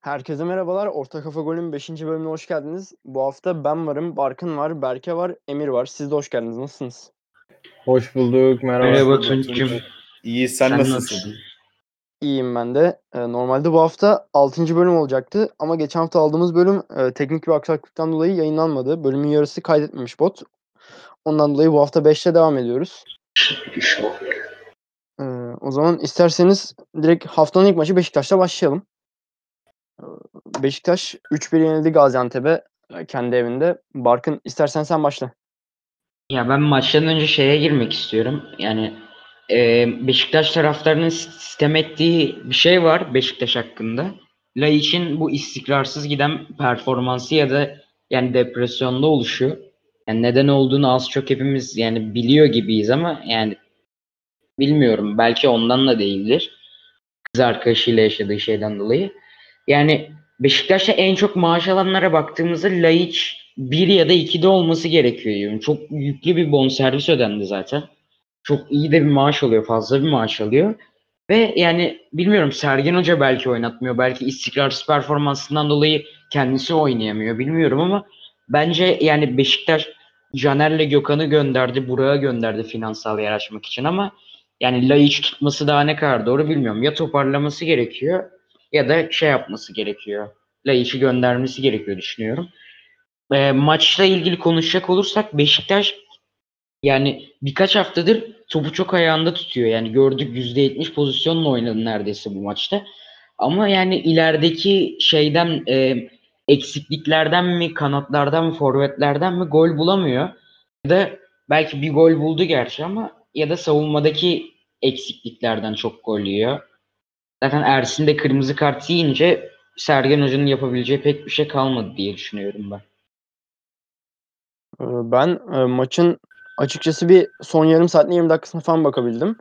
Herkese merhabalar. Orta Kafa Gol'ün 5. bölümüne hoş geldiniz. Bu hafta ben varım, Barkın var, Berke var, Emir var. Siz de hoş geldiniz. Nasılsınız? Hoş bulduk. Merhaba Tunç'cum. İyi. Sen nasılsın? İyiyim ben de. Normalde bu hafta 6. bölüm olacaktı. Ama geçen hafta aldığımız bölüm teknik bir aksaklıktan dolayı yayınlanmadı. Bölümün yarısı kaydetmemiş bot. Ondan dolayı bu hafta 5'te devam ediyoruz. O zaman isterseniz direkt haftanın ilk maçı Beşiktaş'la başlayalım. Beşiktaş 3-1 yenildi Gaziantep'e kendi evinde. Barkın, istersen sen başla. Ya ben maçtan önce şeye girmek istiyorum. Yani Beşiktaş taraftarının sistem ettiği bir şey var Beşiktaş hakkında. Laiç'in bu istikrarsız giden performansı ya da yani depresyonda oluşu. Yani neden olduğunu az çok hepimiz yani biliyor gibiyiz ama yani bilmiyorum. Belki ondan da değildir. Kız arkadaşıyla yaşadığı şeyden dolayı. Yani Beşiktaş'ta en çok maaş alanlara baktığımızda Laiç 1 ya da 2'de olması gerekiyor. Yani çok yüklü bir bonservis ödendi zaten. Çok iyi de bir maaş alıyor, fazla bir maaş alıyor. Ve yani bilmiyorum, Sergen Hoca belki oynatmıyor. Belki istikrarsız performansından dolayı kendisi oynayamıyor bilmiyorum ama bence yani Beşiktaş Caner'le Gökhan'ı gönderdi, Burak'a gönderdi finansal yer açmak için ama yani Laiç tutması daha ne kadar doğru bilmiyorum. Ya toparlaması gerekiyor ya da şey yapması gerekiyor. Laiç'i göndermesi gerekiyor düşünüyorum. Maçla ilgili konuşacak olursak Beşiktaş yani birkaç haftadır topu çok ayağında tutuyor. Yani gördük %70 pozisyonla oynadı neredeyse bu maçta. Ama yani ilerideki şeyden eksikliklerden mi, kanatlardan mı, forvetlerden mi gol bulamıyor. Ya da belki bir gol buldu gerçi ama ya da savunmadaki eksikliklerden çok gol yiyor. Zaten Ersin de kırmızı kart yiyince Sergen Hoca'nın yapabileceği pek bir şey kalmadı diye düşünüyorum ben. Ben maçın açıkçası bir son yarım saatine 20 dakikasına falan bakabildim.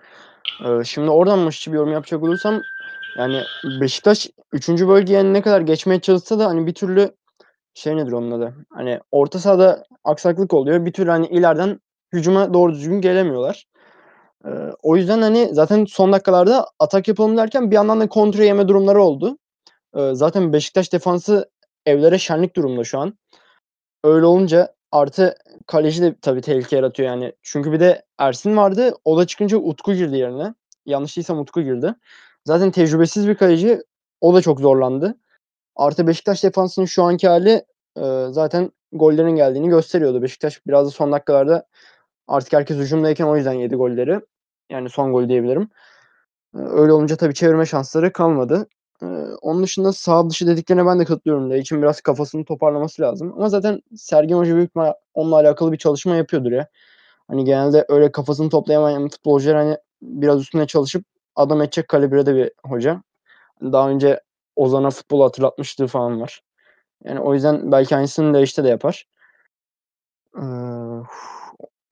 Şimdi oradan maç için bir yorum yapacak olursam yani Beşiktaş 3. bölgeye ne kadar geçmeye çalışsa da hani bir türlü şey nedir onun adı? Hani orta sahada aksaklık oluyor. Bir türlü hani ileriden hücuma doğru düzgün gelemiyorlar. O yüzden hani zaten son dakikalarda atak yapalım derken bir yandan da kontra yeme durumları oldu. Zaten Beşiktaş defansı evlere şenlik durumda şu an. Öyle olunca artı kaleci de tabii tehlike yaratıyor yani. Çünkü bir de Ersin vardı. O da çıkınca Utku girdi yerine. Yanlış değilsem Utku girdi. Zaten tecrübesiz bir kaleci. O da çok zorlandı. Artı Beşiktaş defansının şu anki hali zaten gollerin geldiğini gösteriyordu. Beşiktaş biraz da son dakikalarda artık herkes hücumdayken o yüzden yedi golleri. Yani son gol diyebilirim. Öyle olunca tabii çevirme şansları kalmadı. Onun dışında sağ dışı dediklerine ben de katılıyorum. Laiç'in biraz kafasını toparlaması lazım. Ama zaten Sergen Hoca büyük onunla alakalı bir çalışma yapıyordur ya. Hani genelde öyle kafasını toplayamayan futbolcular hani biraz üstüne çalışıp adam edecek kalibrede bir hoca. Daha önce Ozan'a futbol hatırlatmışlığı falan var. Yani o yüzden belki aynısını Laiç'te de yapar.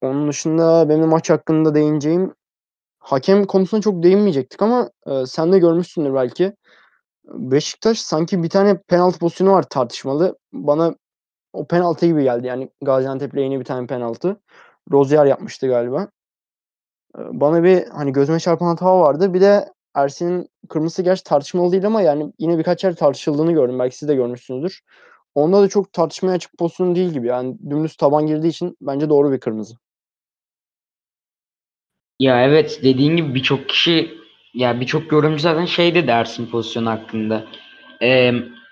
Onun dışında benim maç hakkında değineceğim, hakem konusuna çok değinmeyecektik ama sen de görmüşsündür belki. Beşiktaş sanki bir tane penaltı pozisyonu var tartışmalı. Bana o penaltı gibi geldi. Yani Gaziantep'le yeni bir tane penaltı. Rozier yapmıştı galiba. Bana bir hani gözüme çarpan hata vardı. Bir de Ersin'in kırmızısı gerçi tartışmalı değil ama yani yine birkaç yer tartışıldığını gördüm. Belki siz de görmüşsünüzdür. Onda da çok tartışmaya açık pozisyon değil gibi. Yani dümdüz taban girdiği için bence doğru bir kırmızı. Ya evet, dediğin gibi birçok kişi, ya birçok yorumcu zaten şey dedi Ersin pozisyonu hakkında.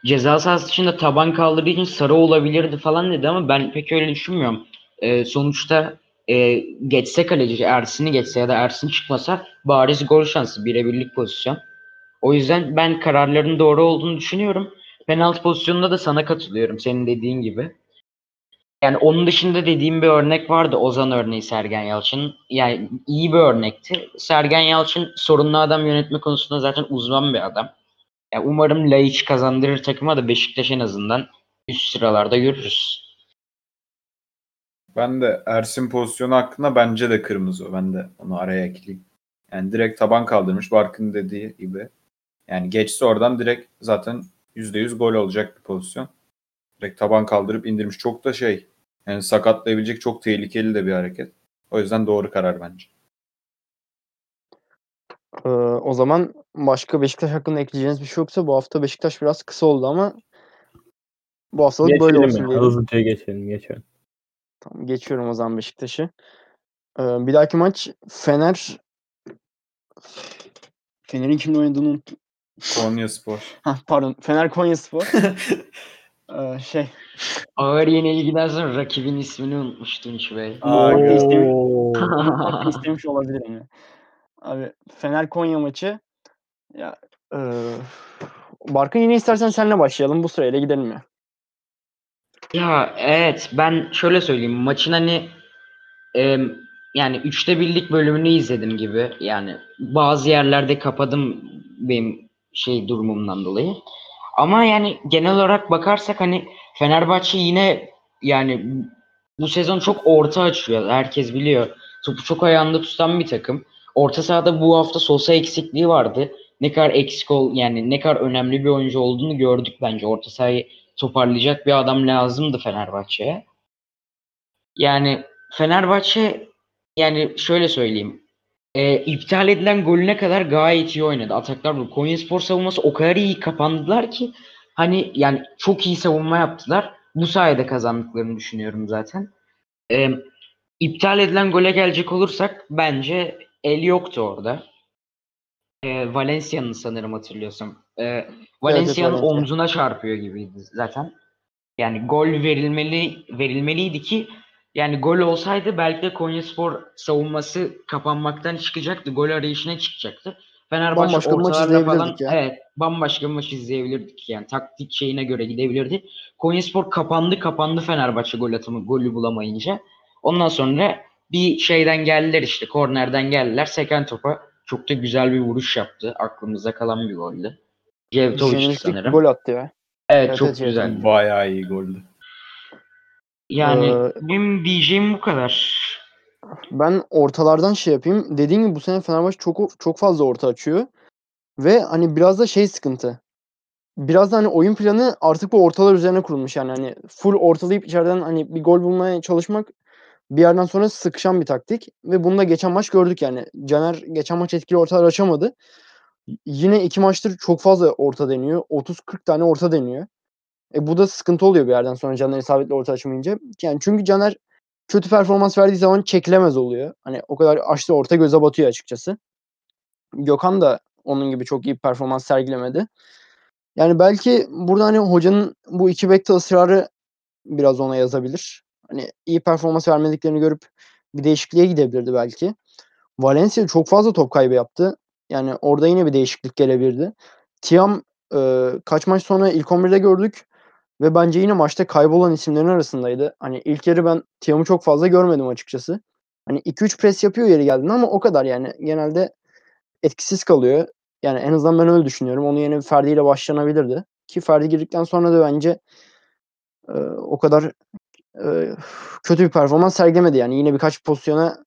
Ceza sahası içinde taban kaldırdığı için sarı olabilirdi falan dedi ama ben pek öyle düşünmüyorum. Sonuçta geçse kaleci, Ersin'i geçse ya da Ersin çıkmasa bariz gol şansı, birebirlik pozisyon. O yüzden ben kararların doğru olduğunu düşünüyorum. Penaltı pozisyonunda da sana katılıyorum senin dediğin gibi. Yani onun dışında dediğim bir örnek vardı. Ozan örneği Sergen Yalçın. Yani iyi bir örnekti. Sergen Yalçın sorunlu adam yönetme konusunda zaten uzman bir adam. Yani umarım Laiç kazandırır takıma da Beşiktaş en azından üst sıralarda görürüz. Ben de Ersin pozisyonu hakkında bence de kırmızı. Ben de onu araya ekleyeyim. Yani direkt taban kaldırmış Barkın dediği gibi. Yani geçse oradan direkt zaten %100 gol olacak bir pozisyon. Direkt taban kaldırıp indirmiş. Çok da şey, yani sakatlayabilecek çok tehlikeli de bir hareket. O yüzden doğru karar bence. O zaman Başka Beşiktaş hakkında ekleyeceğiniz bir şey yoksa bu hafta Beşiktaş biraz kısa oldu ama bu haftalık geçelim böyle olsun. Hızlıca geçelim. Tamam, geçiyorum o zaman Beşiktaş'ı. Bir dahaki maç Fener'in kimle oynadığını unuttum. Konya Spor. Pardon. Fener Konya Spor. Ağrı'yla ilgiden sonra rakibin ismini unutmuştun Tunç Bey. İstemiş olabilirim ya. Abi Fener Konya maçı. Ya Barkın yine istersen seninle başlayalım. Bu sırayla gidelim ya. Ya evet, ben şöyle söyleyeyim. Maçın hani yani 1/3 bölümünü izledim gibi. Yani bazı yerlerde kapadım benim durumumdan dolayı. Ama yani genel olarak bakarsak hani Fenerbahçe yine yani bu sezon çok orta açıyor. Herkes biliyor. Topu çok ayağında tutan bir takım. Orta sahada bu hafta Sosa eksikliği vardı. Ne kadar ne kadar önemli bir oyuncu olduğunu gördük bence. Orta sahayı toparlayacak bir adam lazımdı Fenerbahçe'ye. Yani Fenerbahçe şöyle söyleyeyim. İptal edilen golüne kadar gayet iyi oynadı. Ataklar, Konyaspor savunması o kadar iyi kapandılar ki çok iyi savunma yaptılar. Bu sayede kazandıklarını düşünüyorum zaten. İptal edilen gole gelecek olursak bence el yoktu orada. Valencia'nın sanırım hatırlıyorsam. Valencia'nın omzuna çarpıyor gibiydi zaten. Yani gol verilmeliydi ki gol olsaydı belki de Konyaspor savunması kapanmaktan çıkacaktı. Gol arayışına çıkacaktı. Fenerbahçe bambaşka ortalarda falan bambaşka bir maç izleyebilirdik. Yani taktik şeyine göre gidebilirdi. Konyaspor kapandı Fenerbahçe golü bulamayınca. Ondan sonra bir şeyden geldiler kornerden geldiler. Seken topa çok da güzel bir vuruş yaptı. Aklımıza kalan bir goldü. Jevtoviç sanırım. Gol attı ya. Evet çok güzel. Bayağı iyi goldü. Benim diyeceğim bu kadar. Ben ortalardan yapayım. Dediğim gibi bu sene Fenerbahçe çok çok fazla orta açıyor. Ve biraz da sıkıntı. Biraz da oyun planı artık bu ortalar üzerine kurulmuş. Full ortalayıp içeriden bir gol bulmaya çalışmak bir yerden sonra sıkışan bir taktik. Ve bunu da geçen maç gördük . Caner geçen maç etkili ortalar açamadı. Yine 2 maçtır çok fazla orta deniyor. 30-40 tane orta deniyor. Bu da sıkıntı oluyor bir yerden sonra Caner isabetli orta açmayınca. Çünkü Caner kötü performans verdiği zaman çekilemez oluyor. O kadar açtı orta göze batıyor açıkçası. Gökhan da onun gibi çok iyi performans sergilemedi. Belki burada hocanın bu 2 bekte ısrarı biraz ona yazabilir. İyi performans vermediklerini görüp bir değişikliğe gidebilirdi belki. Valencia çok fazla top kaybı yaptı. Orada yine bir değişiklik gelebilirdi. Tiam kaç maç sonra ilk 11'de gördük. Ve bence yine maçta kaybolan isimlerin arasındaydı. İlk yarı ben Tiam'ı çok fazla görmedim açıkçası. 2-3 pres yapıyor yeri geldiğinde ama o kadar genelde etkisiz kalıyor. En azından ben öyle düşünüyorum. Onu yine Ferdi ile başlanabilirdi. Ki Ferdi girdikten sonra da bence o kadar kötü bir performans sergilemedi. Yine birkaç pozisyona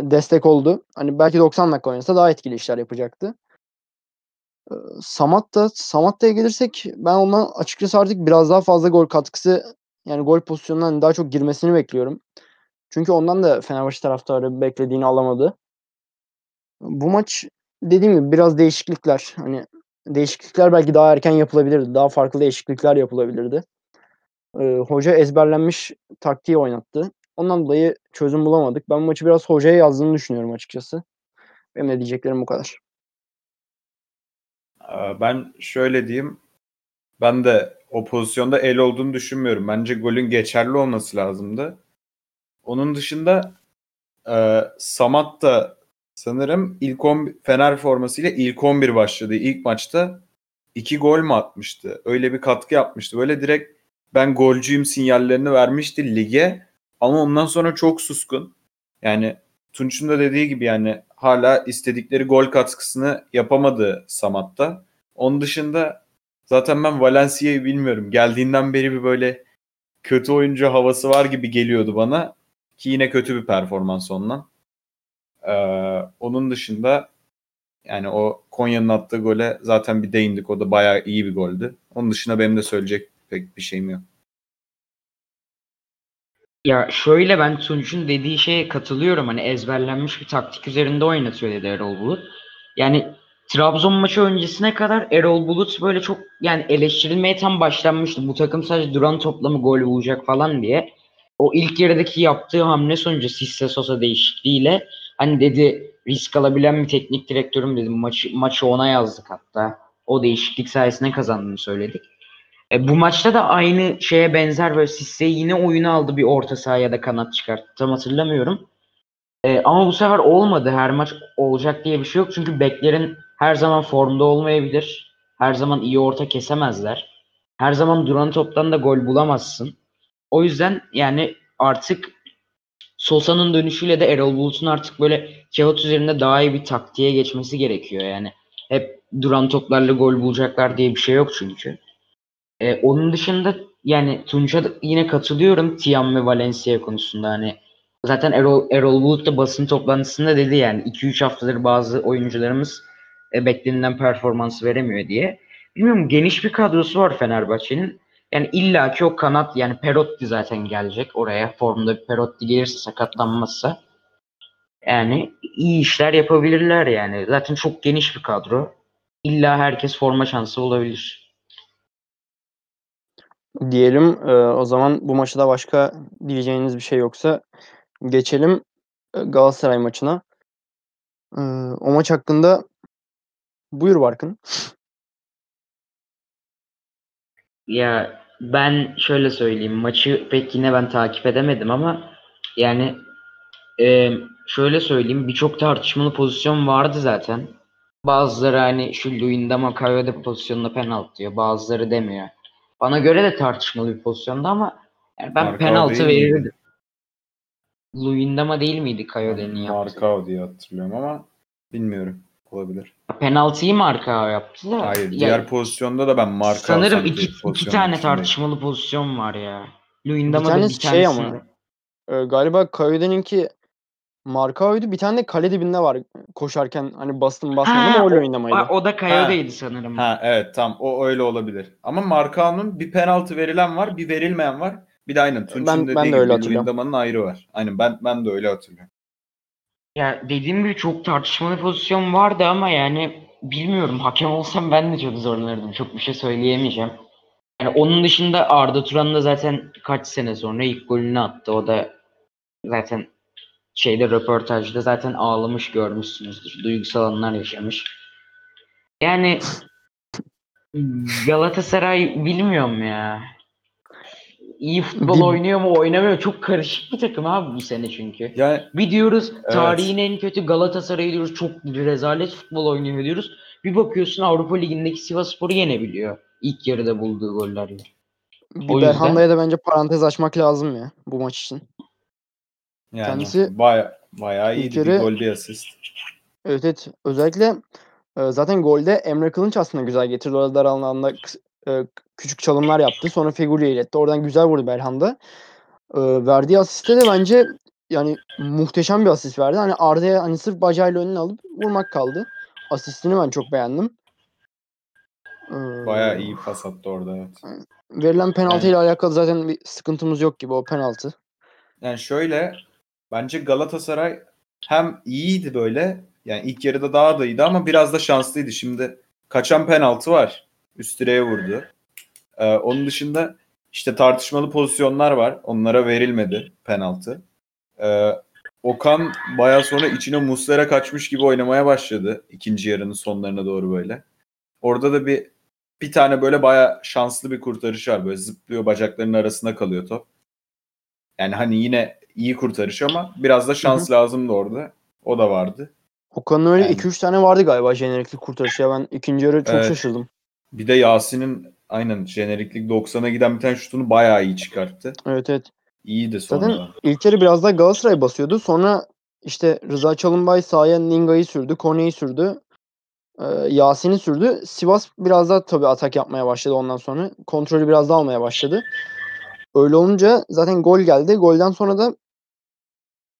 destek oldu. Belki 90 dakika oynasa daha etkili işler yapacaktı. Samatta'ya gelirsek ben ondan açıkçası artık biraz daha fazla gol katkısı gol pozisyonundan daha çok girmesini bekliyorum. Çünkü ondan da Fenerbahçe taraftarı beklediğini alamadı. Bu maç dediğim gibi biraz değişiklikler. Değişiklikler belki daha erken yapılabilirdi. Daha farklı değişiklikler yapılabilirdi. Hoca ezberlenmiş taktiği oynattı. Ondan dolayı çözüm bulamadık. Ben maçı biraz hocaya yazdığını düşünüyorum açıkçası. Benim de diyeceklerim bu kadar. Ben şöyle diyeyim. Ben de o pozisyonda el olduğunu düşünmüyorum. Bence golün geçerli olması lazımdı. Onun dışında Samat da sanırım Fener formasıyla ilk 11 başladı. İlk maçta 2 gol mü atmıştı? Öyle bir katkı yapmıştı. Böyle direkt ben golcüyüm sinyallerini vermişti lige. Ama ondan sonra çok suskun. Tunç'un da dediği gibi hala istedikleri gol katkısını yapamadı Samat'ta. Onun dışında zaten ben Valencia'yı bilmiyorum. Geldiğinden beri bir böyle kötü oyuncu havası var gibi geliyordu bana. Ki yine kötü bir performans ondan. Onun dışında o Konya'nın attığı gole zaten bir değindik. O da bayağı iyi bir goldü. Onun dışında benim de söyleyecek pek bir şeyim yok. Ya şöyle, ben Tunç'un dediği şeye katılıyorum. Ezberlenmiş bir taktik üzerinde oynatıyor dedi Erol Bulut. Trabzon maçı öncesine kadar Erol Bulut böyle çok yani eleştirilmeye tam başlanmıştı. Bu takım sadece duran topla mı gol bulacak falan diye. O ilk yarıdaki yaptığı hamle sonucu Sisse Sosa değişikliğiyle hani dedi risk alabilen bir teknik direktörüm dedim. Maçı ona yazdık hatta. O değişiklik sayesinde kazandığını söyledik. Bu maçta da aynı şeye benzer böyle Sisse'yi yine oyuna aldı, bir orta sahaya da kanat çıkarttı. Tam hatırlamıyorum. Ama bu sefer olmadı. Her maç olacak diye bir şey yok. Çünkü beklerin her zaman formda olmayabilir. Her zaman iyi orta kesemezler. Her zaman duran toptan da gol bulamazsın. O yüzden yani artık Sosa'nın dönüşüyle de Erol Bulut'un artık böyle kağıt üzerinde daha iyi bir taktiğe geçmesi gerekiyor. Yani hep duran toplarla gol bulacaklar diye bir şey yok çünkü. Onun dışında yani Tunç'a yine katılıyorum Tiam ve Valencia konusunda. Hani zaten Erol Bulut da basın toplantısında dedi yani 2-3 haftadır bazı oyuncularımız beklenilen performansı veremiyor diye. Bilmiyorum, geniş bir kadrosu var Fenerbahçe'nin. Yani illaki o kanat yani Perotti zaten gelecek oraya. Formda bir Perotti gelirse, sakatlanmazsa yani iyi işler yapabilirler yani. Zaten çok geniş bir kadro. İlla herkes forma şansı olabilir. Diyelim o zaman bu maçı da başka diyeceğiniz bir şey yoksa geçelim Galatasaray maçına. O maç hakkında buyur Barkın. Ya ben şöyle söyleyeyim, maçı pek yine ben takip edemedim ama yani şöyle söyleyeyim, birçok tartışmalı pozisyon vardı zaten. Bazıları hani şu Luindama kaybede pozisyonuna penaltı diyor, bazıları demiyor. Bana göre de tartışmalı bir pozisyonda ama yani ben Marka penaltı verirdim. Luindama değil miydi Kayode'nin yaptığı? Marka diye hatırlıyorum ama bilmiyorum. Olabilir. Penaltıyı Marka yaptı da. Hayır. Diğer yani, pozisyonda da ben Marka sanırım iki tane tartışmalı pozisyon var ya. Luindama'da bir tanesi şey ama. Galiba Kayode'ninki Marka'ydı. Bir tane de kale dibinde var. Koşarken hani bastım basmadım ama o Luindama'ydı. O da Kayode'ydi sanırım. Ha evet tam o öyle olabilir. Ama Marka'nın bir penaltı verilen var, bir verilmeyen var. Bir de aynen Tunç'un dediği gibi Luindama'nın ayrı var. Aynen ben de öyle hatırlıyorum. Ya dediğim gibi çok tartışmalı pozisyon vardı ama yani bilmiyorum, hakem olsam ben de çok zorlanırdım. Çok bir şey söyleyemeyeceğim. Yani onun dışında Arda Turan da zaten kaç sene sonra ilk golünü attı. O da zaten şeyde röportajda zaten ağlamış, görmüşsünüzdür. Duygusal anlar yaşamış. Yani Galatasaray bilmiyorum ya. İyi futbol oynuyor mu oynamıyor? Çok karışık bir takım abi bu sene çünkü. Yani, bir diyoruz tarihin en kötü Galatasaray'ı diyoruz, çok rezalet futbol oynuyor diyoruz. Bir bakıyorsun Avrupa Ligi'ndeki Sivasspor'u yenebiliyor. İlk yarıda bulduğu gollerle. Belhanda'ya da bence parantez açmak lazım ya bu maç için. Yani kendisi bayağı iyiydi, bir gol bir asist. Evet özellikle zaten golde Emre Kılınç aslında güzel getirdi. Orada dar alanda küçük çalımlar yaptı. Sonra Fegüli'ye iletti. Oradan güzel vurdu Belhanda. Verdiği asiste de bence yani muhteşem bir asist verdi. Hani Arda'ya hani sırf bacağıyla önüne alıp vurmak kaldı. Asistini ben çok beğendim. Bayağı iyi pas attı orada. Evet. Verilen penaltıyla alakalı zaten bir sıkıntımız yok gibi, o penaltı. Yani şöyle bence Galatasaray hem iyiydi böyle. Yani ilk yarıda daha da iyiydi ama biraz da şanslıydı. Şimdi kaçan penaltı var. Üst direğe vurdu. Onun dışında işte tartışmalı pozisyonlar var. Onlara verilmedi penaltı. Okan bayağı sonra içine Muslera kaçmış gibi oynamaya başladı. İkinci yarının sonlarına doğru böyle. Orada da bir tane böyle bayağı şanslı bir kurtarış var. Böyle zıplıyor, bacaklarının arasına kalıyor top. Yani hani yine iyi kurtarış ama biraz da şans lazımdı orada. O da vardı. Okan'ın öyle 2-3 tane vardı galiba jeneriklik kurtarışı. Ya ben ikinci yarı çok şaşırdım. Bir de Yasin'in aynen jeneriklik 90'a giden bir tane şutunu bayağı iyi çıkarttı. Evet. İyiydi sonra. Zaten ilkleri biraz daha Galatasaray basıyordu. Sonra işte Rıza Çalınbay sahaya Ninga'yı sürdü, Kone'yi sürdü, Yasin'i sürdü. Sivas biraz daha tabii atak yapmaya başladı ondan sonra. Kontrolü biraz daha almaya başladı. Öyle olunca zaten gol geldi. Golden sonra da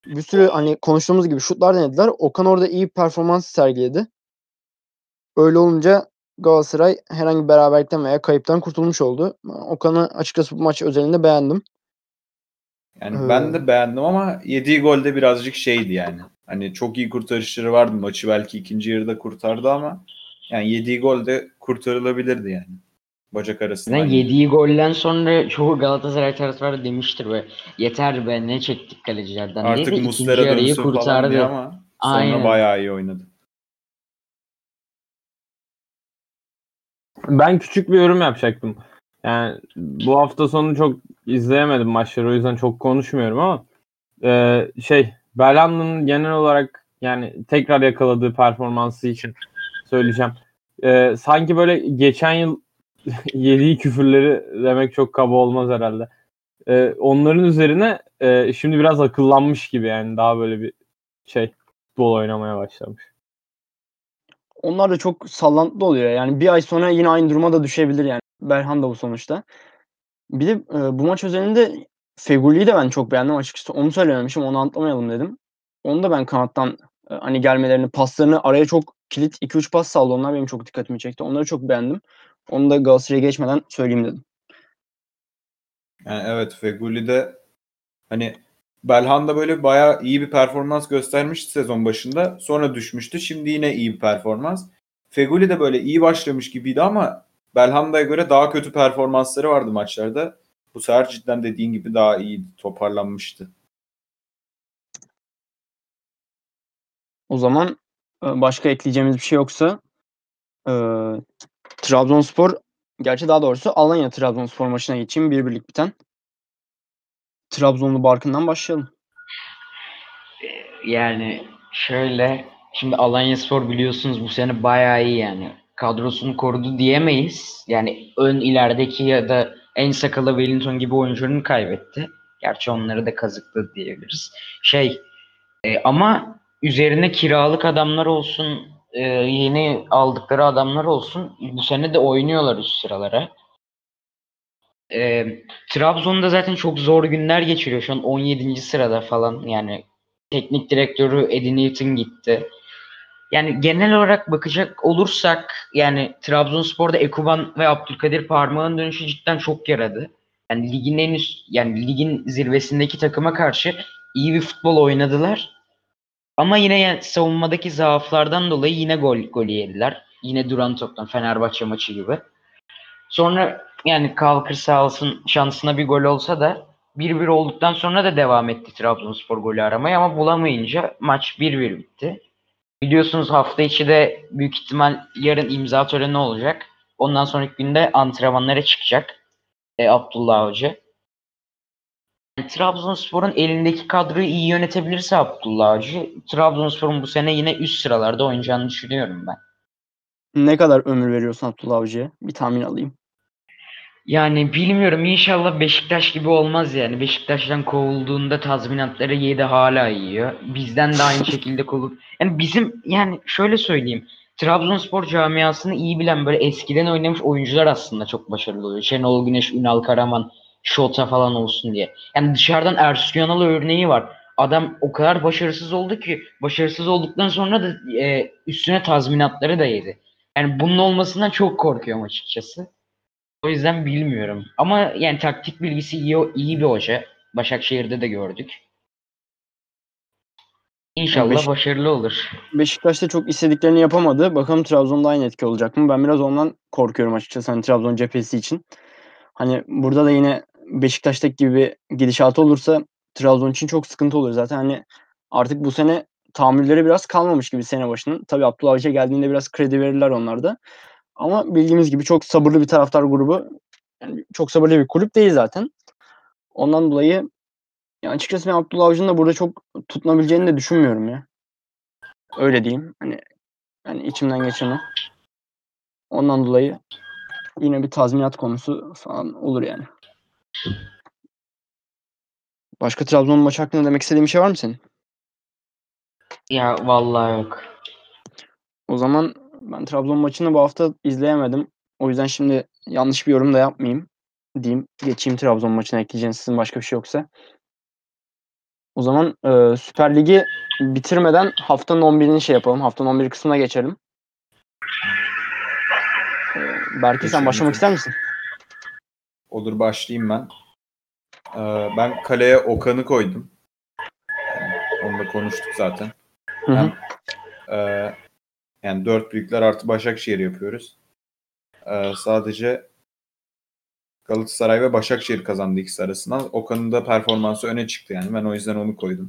bir sürü hani konuştuğumuz gibi şutlar denediler. Okan orada iyi performans sergiledi. Öyle olunca Galatasaray herhangi bir beraberlikten veya kayıptan kurtulmuş oldu. Okan'ı açıkçası bu maç özelinde beğendim. Yani ben de beğendim ama yediği golde birazcık şeydi yani. Hani çok iyi kurtarışları vardı. Maçı belki ikinci yarıda kurtardı ama yani yediği gol de kurtarılabilirdi yani. Bacak arasından. Yani yediği golden sonra çoğu Galatasaray taraftarı demiştir ve yeter be ne çektik kalecilerden. Artık Muslera dönsün kurtardı. Falan ama sonra aynen. Bayağı iyi oynadı. Ben küçük bir yorum yapacaktım. Yani bu hafta sonu çok izleyemedim maçları, o yüzden çok konuşmuyorum ama Belhanda'nın genel olarak yani tekrar yakaladığı performansı için söyleyeceğim. Sanki böyle geçen yıl yediği küfürleri demek çok kaba olmaz herhalde. Onların üzerine şimdi biraz akıllanmış gibi yani daha böyle bir futbol oynamaya başlamış. Onlar da çok sallantılı oluyor. Yani bir ay sonra yine aynı duruma da düşebilir yani. Belhanda bu sonuçta. Bir de bu maç özelinde Fegüli'yi de ben çok beğendim açıkçası. Onu söylememişim. Onu atlamayalım dedim. Onu da ben kanattan hani gelmelerini, paslarını araya çok kilit 2-3 pas saldı. Onlar benim çok dikkatimi çekti. Onları çok beğendim. Onu da Galatasaray'a geçmeden söyleyeyim dedim. Yani evet, Fegüli de hani Belhanda böyle bayağı iyi bir performans göstermişti sezon başında. Sonra düşmüştü. Şimdi yine iyi bir performans. Fegüli de böyle iyi başlamış gibiydi ama Belhanda'ya göre daha kötü performansları vardı maçlarda. Bu sefer cidden dediğin gibi daha iyi toparlanmıştı. O zaman başka ekleyeceğimiz bir şey yoksa Trabzonspor, gerçi daha doğrusu Alanya Trabzonspor maçına geçeyim. 1-1 biten. Trabzonlu Barkın'dan başlayalım. Yani şöyle, şimdi Alanyaspor biliyorsunuz bu sene bayağı iyi yani. Kadrosunu korudu diyemeyiz. Yani ön ilerideki ya da en sakalı Wellington gibi oyuncularını kaybetti. Gerçi onları da kazıkladı diyebiliriz. Ama üzerine kiralık adamlar olsun, yeni aldıkları adamlar olsun, bu sene de oynuyorlar üst sıralara. Trabzon'da zaten çok zor günler geçiriyor. Şu an 17. sırada falan yani. Teknik direktörü Eddie Newton gitti. Yani genel olarak bakacak olursak yani Trabzonspor'da Ekuban ve Abdülkadir Parmak'ın dönüşü cidden çok yaradı. Yani ligin en üst, yani ligin zirvesindeki takıma karşı iyi bir futbol oynadılar. Ama yine yani savunmadaki zaaflardan dolayı yine gol yediler. Yine duran toptan Fenerbahçe maçı gibi. Sonra yani kalkır sağ olsun şansına bir gol olsa da 1-1 olduktan sonra da devam etti Trabzonspor golü aramaya ama bulamayınca maç 1-1 bitti. Biliyorsunuz hafta içi de büyük ihtimal yarın imza töreni olacak. Ondan sonraki günde antrenmanlara çıkacak Abdullah Avcı. Yani Trabzonspor'un elindeki kadroyu iyi yönetebilirse Abdullah Avcı, Trabzonspor'un bu sene yine üst sıralarda oynayacağını düşünüyorum ben. Ne kadar ömür veriyorsun Abdullah Avcı'ya? Bir tahmin alayım. Yani bilmiyorum, inşallah Beşiktaş gibi olmaz yani. Beşiktaş'tan kovulduğunda tazminatları yedi hala yiyor. Bizden de aynı şekilde kovulup. Yani bizim yani şöyle söyleyeyim. Trabzonspor camiasını iyi bilen böyle eskiden oynamış oyuncular aslında çok başarılı oluyor. Şenol Güneş, Ünal Karaman, Şota falan olsun diye. Yani dışarıdan Ersun Yanal örneği var. Adam o kadar başarısız oldu ki başarısız olduktan sonra da üstüne tazminatları da yedi. Yani bunun olmasından çok korkuyorum açıkçası. O yüzden bilmiyorum. Ama yani taktik bilgisi iyi bir hoca. Başakşehir'de de gördük. İnşallah başarılı olur. Beşiktaş'ta çok istediklerini yapamadı. Bakalım Trabzon'da aynı etki olacak mı? Ben biraz ondan korkuyorum açıkçası. Hani Trabzon cephesi için. Hani burada da yine Beşiktaş'taki gibi gidişatı olursa Trabzon için çok sıkıntı olur. Zaten hani artık bu sene tahammülleri biraz kalmamış gibi sene başının. Tabii Abdullah Avcı'ya geldiğinde biraz kredi verirler onlar da. Ama bildiğimiz gibi çok sabırlı bir taraftar grubu. Yani çok sabırlı bir kulüp değil zaten. Ondan dolayı yani açıkçası ben Abdullah Avcı'nın da burada çok tutunabileceğini de düşünmüyorum ya. Öyle diyeyim. Hani yani içimden geçeni. Ondan dolayı yine bir tazminat konusu falan olur yani. Başka Trabzon maçı hakkında demek istediğin bir şey var mı senin? Ya vallahi yok. O zaman ben Trabzon maçını bu hafta izleyemedim. O yüzden şimdi yanlış bir yorum da yapmayayım diyeyim. Geçeyim Trabzon maçına, ekleyeceğiniz sizin başka bir şey yoksa. O zaman Süper Lig'i bitirmeden haftanın 11'ini yapalım. Haftanın 11 kısmına geçelim. Berke sen başlamak ister misin? Olur, başlayayım ben. Ben kaleye Okan'ı koydum. Onu da konuştuk zaten. Hem, yani dört büyükler artı Başakşehir yapıyoruz. Sadece Galatasaray ve Başakşehir kazandı ikisi arasından. Okan'ın da performansı öne çıktı yani. Ben o yüzden onu koydum.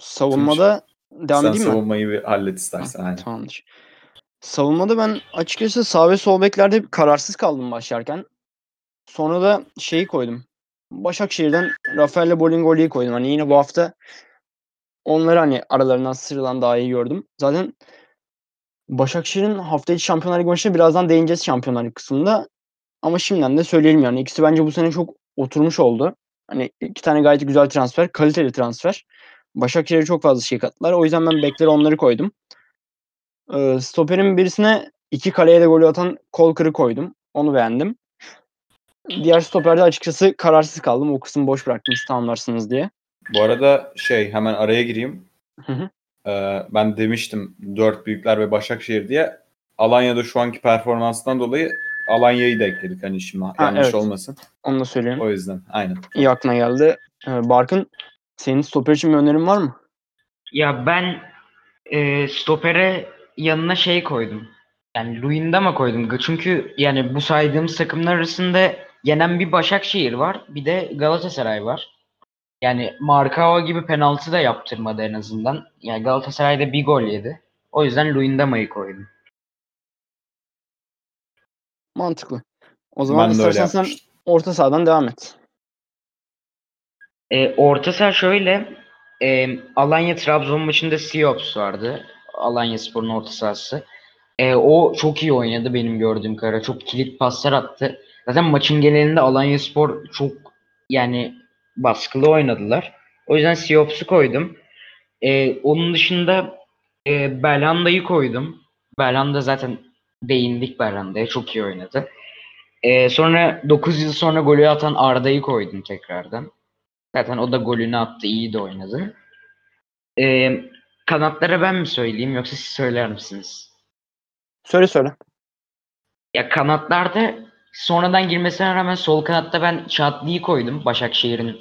Savunmada devam edeyim mi? Sen savunmayı bir hallet istersen. Ha, tamamdır. Savunmada ben açıkçası sağ ve sol beklerde kararsız kaldım başlarken. Sonra da şeyi koydum. Başakşehir'den Rafael Bolingoli'yi koydum. Hani yine bu hafta onları hani aralarından sıyrılan daha iyi gördüm. Zaten Başakşehir'in hafta içi Şampiyonlar Ligi maçına birazdan değineceğiz Şampiyonlar Ligi kısmında. Ama şimdiden de söyleyelim yani. İkisi bence bu sene çok oturmuş oldu. Hani iki tane gayet güzel transfer, kaliteli transfer. Başakşehir'e çok fazla şey kattılar. O yüzden ben bekleri onları koydum. Stoperin birisine iki kaleye de golü atan Kolkır'ı koydum. Onu beğendim. Diğer stoperde açıkçası kararsız kaldım. O kısmı boş bıraktınız tamamlarsınız diye. Bu arada hemen araya gireyim. Ben demiştim dört büyükler ve Başakşehir diye. Alanya'da şu anki performansından dolayı Alanya'yı da ekledik. Hani şimdi yanlış olmasın. Onu da söyleyeyim. O yüzden aynen. İyi aklına geldi. Barkın, senin stoper için bir önerin var mı? Ya ben stopere yanına koydum. Yani Luindama koydum. Çünkü yani bu saydığımız takımlar arasında yenen bir Başakşehir var. Bir de Galatasaray var. Yani Markao gibi penaltı da yaptırmadı en azından. Yani Galatasaray'da bir gol yedi. O yüzden Luindama'yı koydum. Mantıklı. O zaman istersen sen orta sahadan devam et. Orta saha şöyle. Alanya Trabzon maçında Siyops vardı. Alanya Spor'un orta sahası. O çok iyi oynadı benim gördüğüm kadarıyla. Çok kilit paslar attı. Zaten maçın genelinde Alanya Spor çok yani baskılı oynadılar. O yüzden Siyops'u koydum. Onun dışında Belhanda'yı koydum. Belhanda zaten değindik Belhanda'ya. Çok iyi oynadı. Sonra 9 yıl sonra golü atan Arda'yı koydum tekrardan. Zaten o da golünü attı. İyi de oynadı. Kanatlara ben mi söyleyeyim yoksa siz söyler misiniz? Söyle. Ya kanatlarda sonradan girmesine rağmen sol kanatta ben Çatlı'yı koydum. Başakşehir'in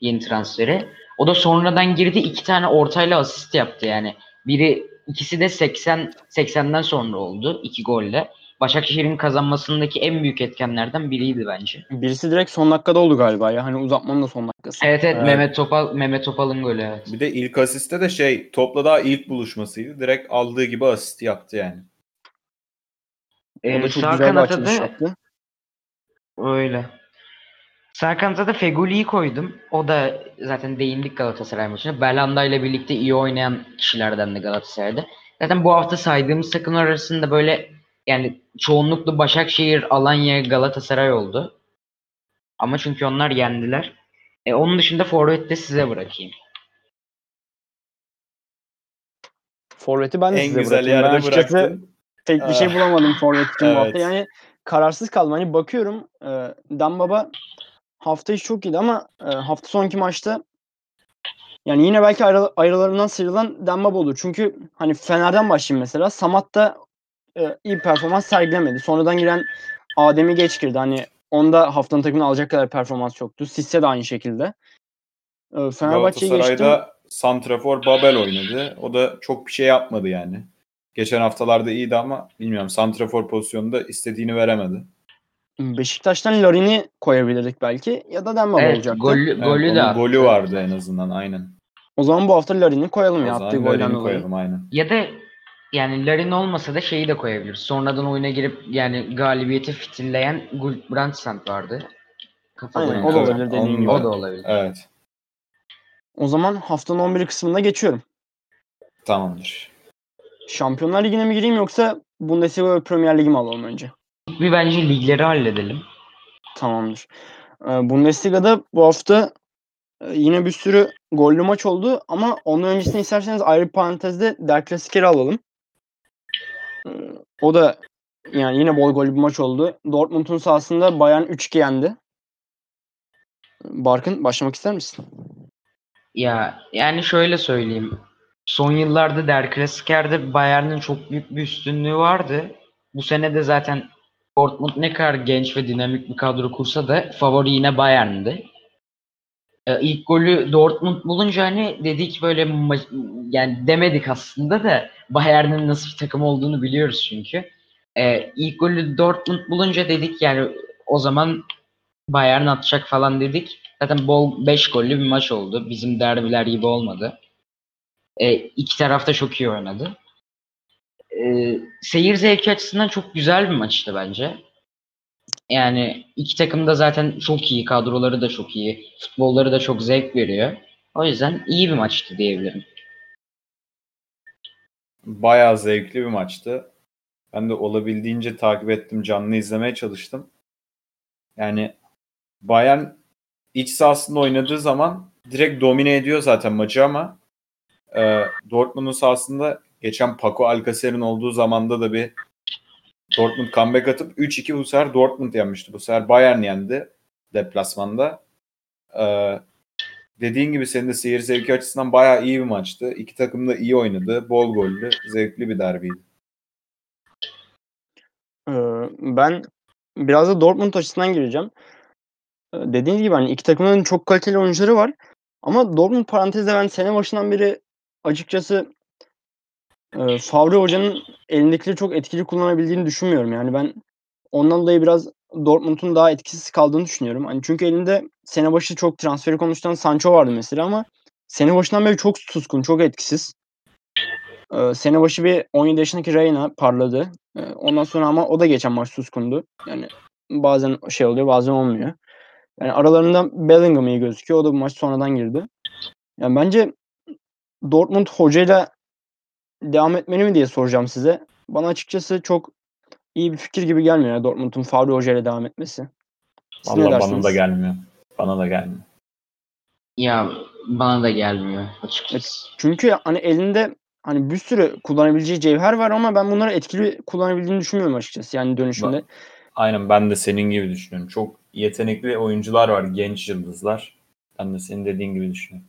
yeni transferi. O da sonradan girdi. 2 tane ortayla asist yaptı yani. İkisi de 80'den sonra oldu. 2 golle. Başakşehir'in kazanmasındaki en büyük etkenlerden biriydi bence. Birisi direkt son dakikada oldu galiba ya. Hani uzatmanın da son dakikası. Evet. Mehmet Topal'ın golü. Evet. Bir de ilk asiste de topla daha ilk buluşmasıydı. Direkt aldığı gibi asist yaptı yani. Sağ kanata da öyle. Sağ kanata da Feguli'yi koydum. O da zaten değindik Galatasaray maçında. Belhanda ile birlikte iyi oynayan kişilerden de Galatasaray'da. Zaten bu hafta saydığımız takımlar arasında böyle yani çoğunlukla Başakşehir, Alanya, Galatasaray oldu. Ama çünkü onlar yendiler. Onun dışında forvette size bırakayım. Forveti ben de size bırakayım. En güzel yerde bıraktım. Tek bir şey bulamadım forvet için bu hafta. Yani kararsız kaldım. Hani bakıyorum Demba Ba hafta içi çok iyiydi ama hafta sonki maçta yani yine belki ayrılarından sıyrılan Demba Ba olur. Çünkü hani Fener'den başlayayım mesela. Samat da iyi performans sergilemedi. Sonradan giren Adem'i geç girdi. Hani onda haftanın takımını alacak kadar performans yoktu. Sisse de aynı şekilde. Fenerbahçe'ye geçtim. Galatasaray'da santrafor Babel oynadı. O da çok bir şey yapmadı yani. Geçen haftalarda iyiydi ama bilmiyorum. Santrafor pozisyonunda istediğini veremedi. Beşiktaş'tan Larini koyabilirdik belki. Ya da Demba olacaktı. Golü vardı en azından aynen. O zaman bu hafta Larini koyalım ya. Attığı golden koyalım aynen. Ya da yani Larini olmasa da şeyi de koyabiliriz. Sonradan oyuna girip yani galibiyeti fitilleyen Gulbrandsen vardı. Aynen, o da olabilir dediğim gibi. O da olabilir. Evet. O zaman haftanın 11 kısmına geçiyorum. Tamamdır. Şampiyonlar Ligi'ne mi gireyim yoksa Bundesliga ve Premier Ligi mi alalım önce? Bir bence ligleri halledelim. Tamamdır. Bundesliga'da bu hafta yine bir sürü gollü maç oldu ama ondan öncesini isterseniz ayrı bir parantezde Der Klassiker'i alalım. O da yani yine bol gollü bir maç oldu. Dortmund'un sahasında Bayern 3-2 yendi. Barkın, başlamak ister misin? Ya yani şöyle söyleyeyim. Son yıllarda Der Klassiker'de Bayern'in çok büyük bir üstünlüğü vardı. Bu sene de zaten Dortmund ne kadar genç ve dinamik bir kadro kursa da favori yine Bayern'di. İlk golü Dortmund bulunca hani dedik böyle yani demedik aslında da Bayern'in nasıl bir takım olduğunu biliyoruz çünkü. İlk golü Dortmund bulunca dedik yani o zaman Bayern atacak falan dedik. Zaten bol 5 gollü bir maç oldu. Bizim derbiler gibi olmadı. İki taraf da çok iyi oynadı. Seyir zevki açısından çok güzel bir maçtı bence. Yani iki takım da zaten çok iyi, kadroları da çok iyi, futbolları da çok zevk veriyor. O yüzden iyi bir maçtı diyebilirim. Bayağı zevkli bir maçtı. Ben de olabildiğince takip ettim, canlı izlemeye çalıştım. Yani Bayern iç sahasında oynadığı zaman direkt domine ediyor zaten maçı ama Dortmund'un sahasında geçen Paco Alcacer'in olduğu zamanda da bir Dortmund comeback atıp 3-2 bu sefer Dortmund yenmişti. Bu sefer Bayern yendi deplasmanda. Dediğin gibi senin de seyir zevki açısından bayağı iyi bir maçtı. İki takım da iyi oynadı. Bol gollü, zevkli bir derbiydi. Ben biraz da Dortmund açısından gireceğim. Dediğiniz gibi hani iki takımın çok kaliteli oyuncuları var. Ama Dortmund parantezde ben sene başından beri açıkçası Favre Hoca'nın elindekileri çok etkili kullanabildiğini düşünmüyorum. Yani ben ondan dolayı biraz Dortmund'un daha etkisiz kaldığını düşünüyorum. Hani çünkü elinde sene başı çok transferi konuşulan Sancho vardı mesela ama sene başından beri çok suskun, çok etkisiz. Sene başı bir 17 yaşındaki Reina parladı. Ondan sonra ama o da geçen maç suskundu. Yani bazen şey oluyor, bazen olmuyor. Yani aralarında Bellingham iyi gözüküyor. O da bu maç sonradan girdi. Yani bence Dortmund hocayla devam etmeli mi diye soracağım size. Bana açıkçası çok iyi bir fikir gibi gelmiyor ya Dortmund'un Favre Hoca ile devam etmesi. Siz vallahi bana da gelmiyor. Ya bana da gelmiyor açıkçası. Evet, çünkü hani elinde hani bir sürü kullanabileceği cevher var ama ben bunları etkili kullanabildiğini düşünmüyorum açıkçası yani dönüşünde. Aynen ben de senin gibi düşünüyorum. Çok yetenekli oyuncular var, genç yıldızlar. Ben de senin dediğin gibi düşünüyorum.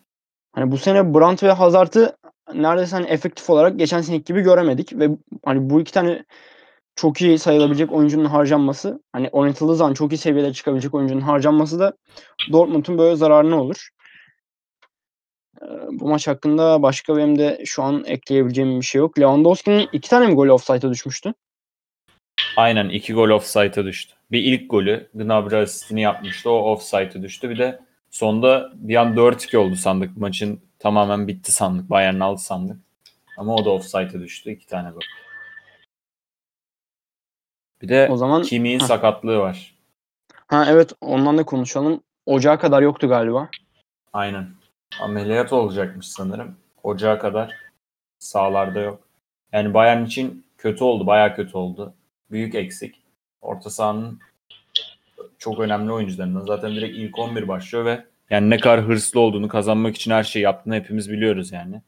Hani bu sene Brandt ve Hazard'ı neredeyse hani efektif olarak geçen seneki gibi göremedik ve hani bu iki tane çok iyi sayılabilecek oyuncunun harcanması, hani oynatıldığı zaman çok iyi seviyelere çıkabilecek oyuncunun harcanması da Dortmund'un böyle zararına olur. Bu maç hakkında başka benim de şu an ekleyebileceğim bir şey yok. Lewandowski'nin 2 tane mi golü offside'a düşmüştü? Aynen 2 gol offside'a düştü. Bir ilk golü Gnabry asistini yapmıştı, o offside'a düştü. Bir de sonda bir an 4-2 oldu sandık maçın. Tamamen bitti sandık. Bayern'in aldı sandık. Ama o da offside'e düştü. 2 tane gol. Bir de o zaman Kimi'nin sakatlığı var. Ha evet ondan da konuşalım. Ocağa kadar yoktu galiba. Aynen. Ameliyat olacakmış sanırım. Ocağa kadar sahalarda yok. Yani Bayern için kötü oldu. Bayağı kötü oldu. Büyük eksik. Orta sahanın çok önemli oyuncularından. Zaten direkt ilk 11 başlıyor ve yani ne kadar hırslı olduğunu, kazanmak için her şeyi yaptığını hepimiz biliyoruz yani.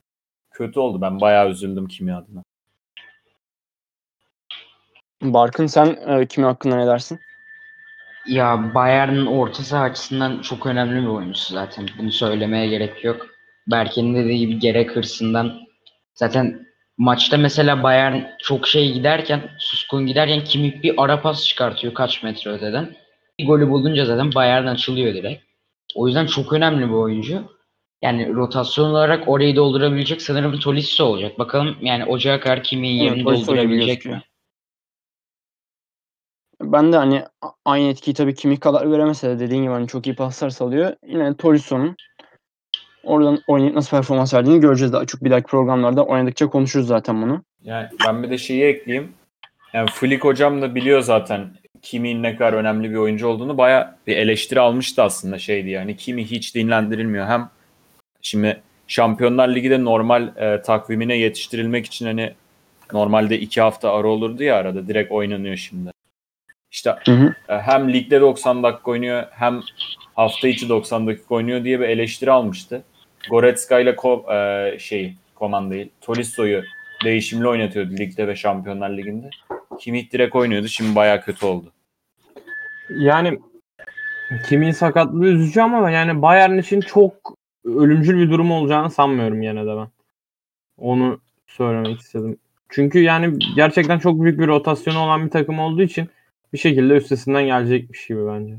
Kötü oldu. Ben bayağı üzüldüm Kimi adına. Barkın sen Kimi hakkında ne dersin? Ya Bayern'in orta saha açısından çok önemli bir oyuncusu zaten. Bunu söylemeye gerek yok. Berke'nin dediği gibi gerek hırsından. Zaten maçta mesela Bayern çok şey giderken, suskun giderken Kimi bir ara pas çıkartıyor kaç metre öteden. Bir golü bulunca zaten Bayern açılıyor direkt. O yüzden çok önemli bir oyuncu. Yani rotasyon olarak orayı doldurabilecek sanırım Tolisso olacak. Bakalım yani ocağa kadar kimin yerini doldurabilecek mi? Ben de hani aynı etkiyi tabii Kimi kadar veremese de dediğin gibi hani çok iyi paslar salıyor. Yine Tolisso'nun oradan oynayıp nasıl performans verdiğini göreceğiz daha çok. Bir dahaki programlarda oynadıkça konuşuruz zaten bunu. Yani ben bir de şeyi ekleyeyim. Yani Flick hocam da biliyor zaten Kimi'nin ne kadar önemli bir oyuncu olduğunu bayağı bir eleştiri almıştı aslında şeydi yani Kimi hiç dinlendirilmiyor hem şimdi Şampiyonlar Ligi'de normal takvimine yetiştirilmek için hani normalde 2 hafta ara olurdu ya arada direkt oynanıyor şimdi. İşte hem ligde 90 dakika oynuyor hem hafta içi 90 dakika oynuyor diye bir eleştiri almıştı. Goretzka ile Tolisso'yu değişimli oynatıyordu ligde ve Şampiyonlar Ligi'nde. Kimi direkt oynuyordu. Şimdi bayağı kötü oldu. Yani Kimi sakatlığı üzücü ama yani Bayern için çok ölümcül bir durum olacağını sanmıyorum yine de ben. Onu söylemek istedim. Çünkü yani gerçekten çok büyük bir rotasyonu olan bir takım olduğu için bir şekilde üstesinden gelecekmiş gibi bence.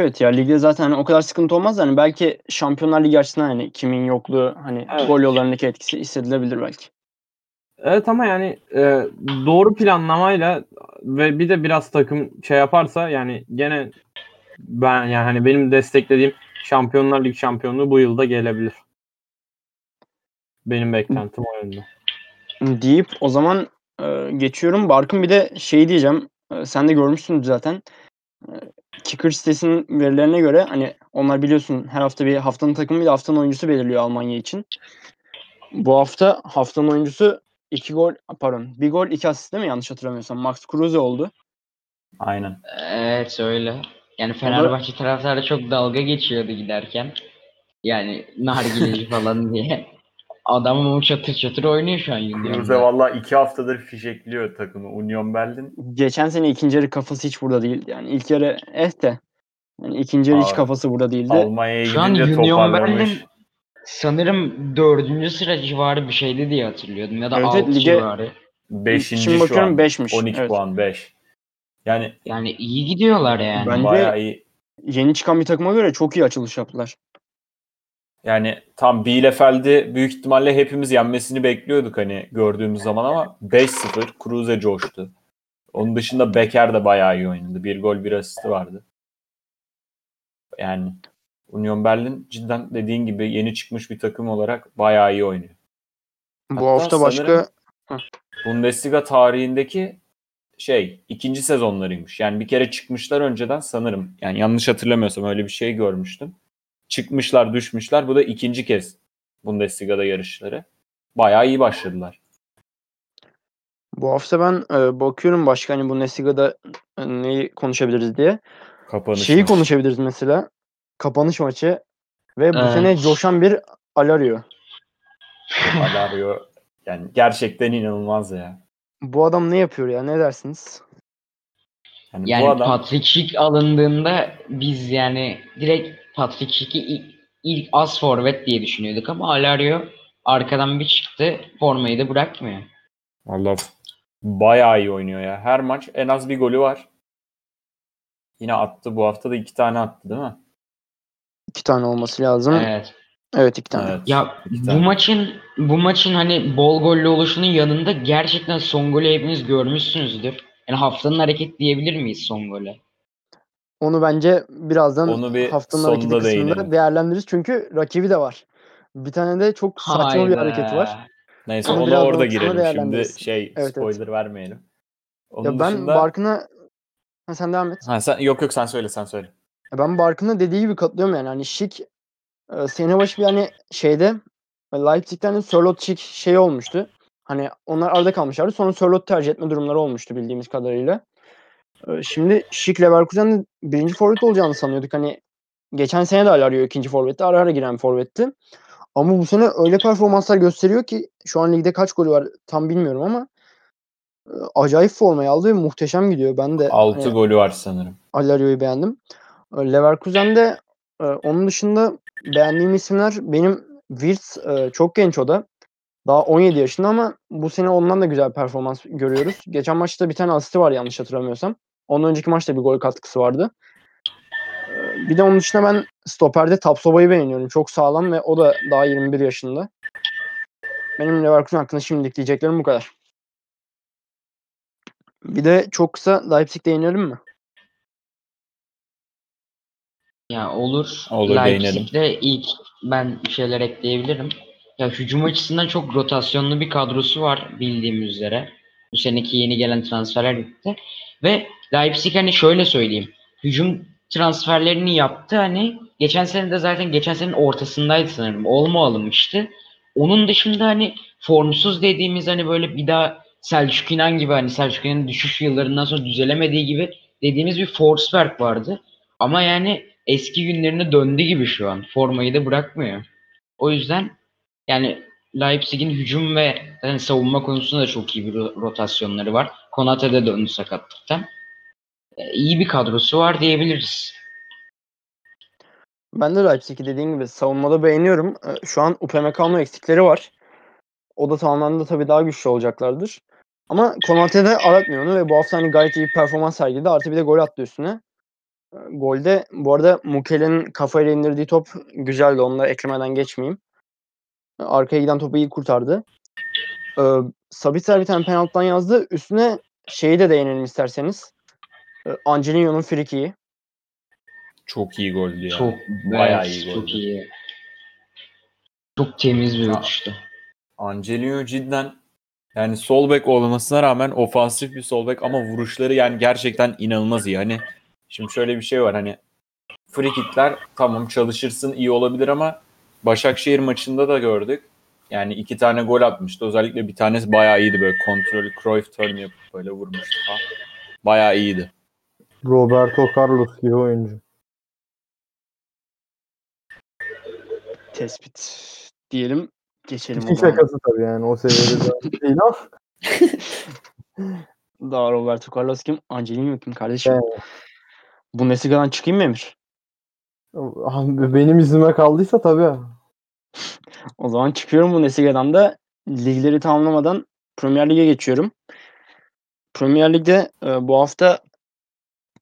Evet ya, ligde zaten o kadar sıkıntı olmaz. Yani belki Şampiyonlar Ligi açısından hani kimin yokluğu, hani evet, gol yollarındaki etkisi hissedilebilir belki. Evet ama yani doğru planlamayla ve bir de biraz takım şey yaparsa, yani gene ben yani hani benim desteklediğim Şampiyonlar Ligi şampiyonluğu bu yılda gelebilir. Benim beklentim o yönde. Deyip o zaman geçiyorum. Barkın bir de şey diyeceğim. Sen de görmüşsün zaten. Kicker sitesinin verilerine göre hani onlar biliyorsun her hafta bir haftanın takımı bir de haftanın oyuncusu belirliyor Almanya için. Bu hafta haftanın oyuncusu 1 gol 2 asist değil mi? Yanlış hatırlamıyorsam. Max Kruse oldu. Aynen. Evet öyle. Yani Fenerbahçe taraftarı çok dalga geçiyordu giderken. Yani nargileci falan diye. Adam çatır çatır oynuyor şu an. Kruse valla 2 haftadır fişekliyor takımı. Union Berlin. Geçen sene ikinci yarı kafası hiç burada değildi. Yani ilk yarı yani ikinci yarı hiç kafası burada değildi. Almanya'ya gidince toparlamış. Sanırım 4. sıra civarı bir şeydi diye hatırlıyordum. Ya da 6 evet, civarı. 5. Şimdi bakıyorum 5'miş. 12 evet. Puan 5. Yani iyi gidiyorlar yani. Bence iyi. Yeni çıkan bir takıma göre çok iyi açılış yaptılar. Yani tam Bielefeld'i büyük ihtimalle hepimiz yenmesini bekliyorduk hani gördüğümüz zaman ama 5-0 Kruse coştu. Onun dışında Becker de bayağı iyi oynadı. 1 gol 1 asisti vardı. Yani Union Berlin cidden dediğin gibi yeni çıkmış bir takım olarak bayağı iyi oynuyor. Bu hafta başka Bundesliga tarihindeki ikinci sezonlarıymış. Yani bir kere çıkmışlar önceden sanırım. Yani yanlış hatırlamıyorsam öyle bir şey görmüştüm. Çıkmışlar, düşmüşler. Bu da ikinci kez Bundesliga'da yarışları. Bayağı iyi başladılar. Bu hafta ben bakıyorum başka hani Bundesliga'da neyi konuşabiliriz diye. Kapanış maçı. Konuşabiliriz mesela. Kapanış maçı ve bu sene coşan bir Alario. Alario yani gerçekten inanılmaz ya. Bu adam ne yapıyor ya? Ne dersiniz? Yani bu adam... Patrick Schick alındığında biz yani direkt Patrick Schick'i ilk as forvet diye düşünüyorduk ama Alario arkadan bir çıktı, formayı da bırakmıyor. Vallahi bayağı iyi oynuyor ya. Her maç en az bir golü var. Yine attı. Bu hafta da 2 tane attı değil mi? 2 tane olması lazım. Evet. Evet 2 tane. Evet, Bu maçın hani bol gollü oluşunun yanında gerçekten son golü hepiniz görmüşsünüzdür. Yani haftanın hareket diyebilir miyiz son golü? Onu bence birazdan haftanın hareketi kısmında değerlendiririz. Çünkü rakibi de var. Bir tane de çok saçma bir hareket var. Neyse ona orada girelim. Şimdi evet, spoiler vermeyelim. Onun dışında... Barkın'a... sen devam et. Yok sen söyle. Ben Barkın'a dediği gibi katılıyorum yani. Hani Schick sene başı bir hani Leipzig'ten de Sörloth Schick olmuştu. Hani onlar arada kalmışlardı. Sonra Sörloth tercih etme durumları olmuştu bildiğimiz kadarıyla. Şimdi Schick Leverkusen'de 1. forvet olacağını sanıyorduk. Hani geçen sene de Alario 2. forvetti. Ara ara giren forvetti. Ama bu sene öyle performanslar gösteriyor ki şu an ligde kaç golü var tam bilmiyorum ama acayip formayı aldı ve muhteşem gidiyor. Ben de 6 golü var sanırım. Alario'yu beğendim. Leverkusen'de onun dışında beğendiğim isimler benim Wirtz, çok genç o da. Daha 17 yaşında ama bu sene ondan da güzel performans görüyoruz. Geçen maçta bir tane asisti var yanlış hatırlamıyorsam. Ondan önceki maçta bir gol katkısı vardı. Bir de onun dışında ben stoperde Tapsoba'yı beğeniyorum. Çok sağlam ve o da daha 21 yaşında. Benim Leverkusen hakkında şimdilik diyeceklerim bu kadar. Bir de çok kısa Leipzig'de inelim mi? Ya olur Leipzig'de ilk ben bir şeyler ekleyebilirim. Ya hücum açısından çok rotasyonlu bir kadrosu var bildiğimiz üzere. Bu seneki yeni gelen transferler bitti. Ve Leipzig hani şöyle söyleyeyim. Hücum transferlerini yaptı hani. Geçen sene de zaten geçen senenin ortasındaydı sanırım. Olma alınmıştı. Onun dışında hani formsuz dediğimiz hani böyle bir daha Selçuk İnan gibi hani Selçuk İnan'ın düşüş yıllarından sonra düzelemediği gibi dediğimiz bir Forsberg vardı. Ama yani eski günlerine döndü gibi şu an. Formayı da bırakmıyor. O yüzden yani Leipzig'in hücum ve yani savunma konusunda da çok iyi bir rotasyonları var. Konate de döndü sakatlıktan. İyi bir kadrosu var diyebiliriz. Ben de Leipzig'i dediğim gibi savunmada beğeniyorum. Şu an Upamecano eksikleri var. O da tamamlandı tabii daha güçlü olacaklardır. Ama Konate de aratmıyor onu ve bu hafta hani gayet iyi performans sergiledi. Artı bir de gol attı üstüne. Golde bu arada Mukele'nin kafayla indirdiği top güzeldi. Onu da eklemeden geçmeyeyim. Arkaya giden topu iyi kurtardı. Sabitzer bir tane penaltıdan yazdı. Üstüne şeyi de değinelim isterseniz. Angelino'nun frikiği. Çok iyi goldü ya. Çok, bayağı evet, iyi goldü. Çok iyi. Çok temiz bir uçtu. Angelino cidden yani sol bek olmasına rağmen ofansif bir sol bek ama vuruşları yani gerçekten inanılmaz iyi. Hani şimdi şöyle bir şey var, hani free kickler tamam çalışırsın iyi olabilir ama Başakşehir maçında da gördük. Yani 2 tane gol atmıştı. Özellikle bir tanesi bayağı iyiydi, böyle kontrol Cruyff turn yapıp böyle vurmuştu falan. Bayağı iyiydi. Roberto Carlos gibi oyuncu. Tespit diyelim. Geçelim İki şakası tabii yani o seviyede daha değil laf. Daha Roberto Carlos kim? Angelino kim kardeşim? Evet. Bu Nesiga'dan çıkayım mı Emir? Benim iznime kaldıysa tabii. O zaman çıkıyorum bu Nesiga'dan da. Ligleri tamamlamadan Premier Lig'e geçiyorum. Premier Lig'de bu hafta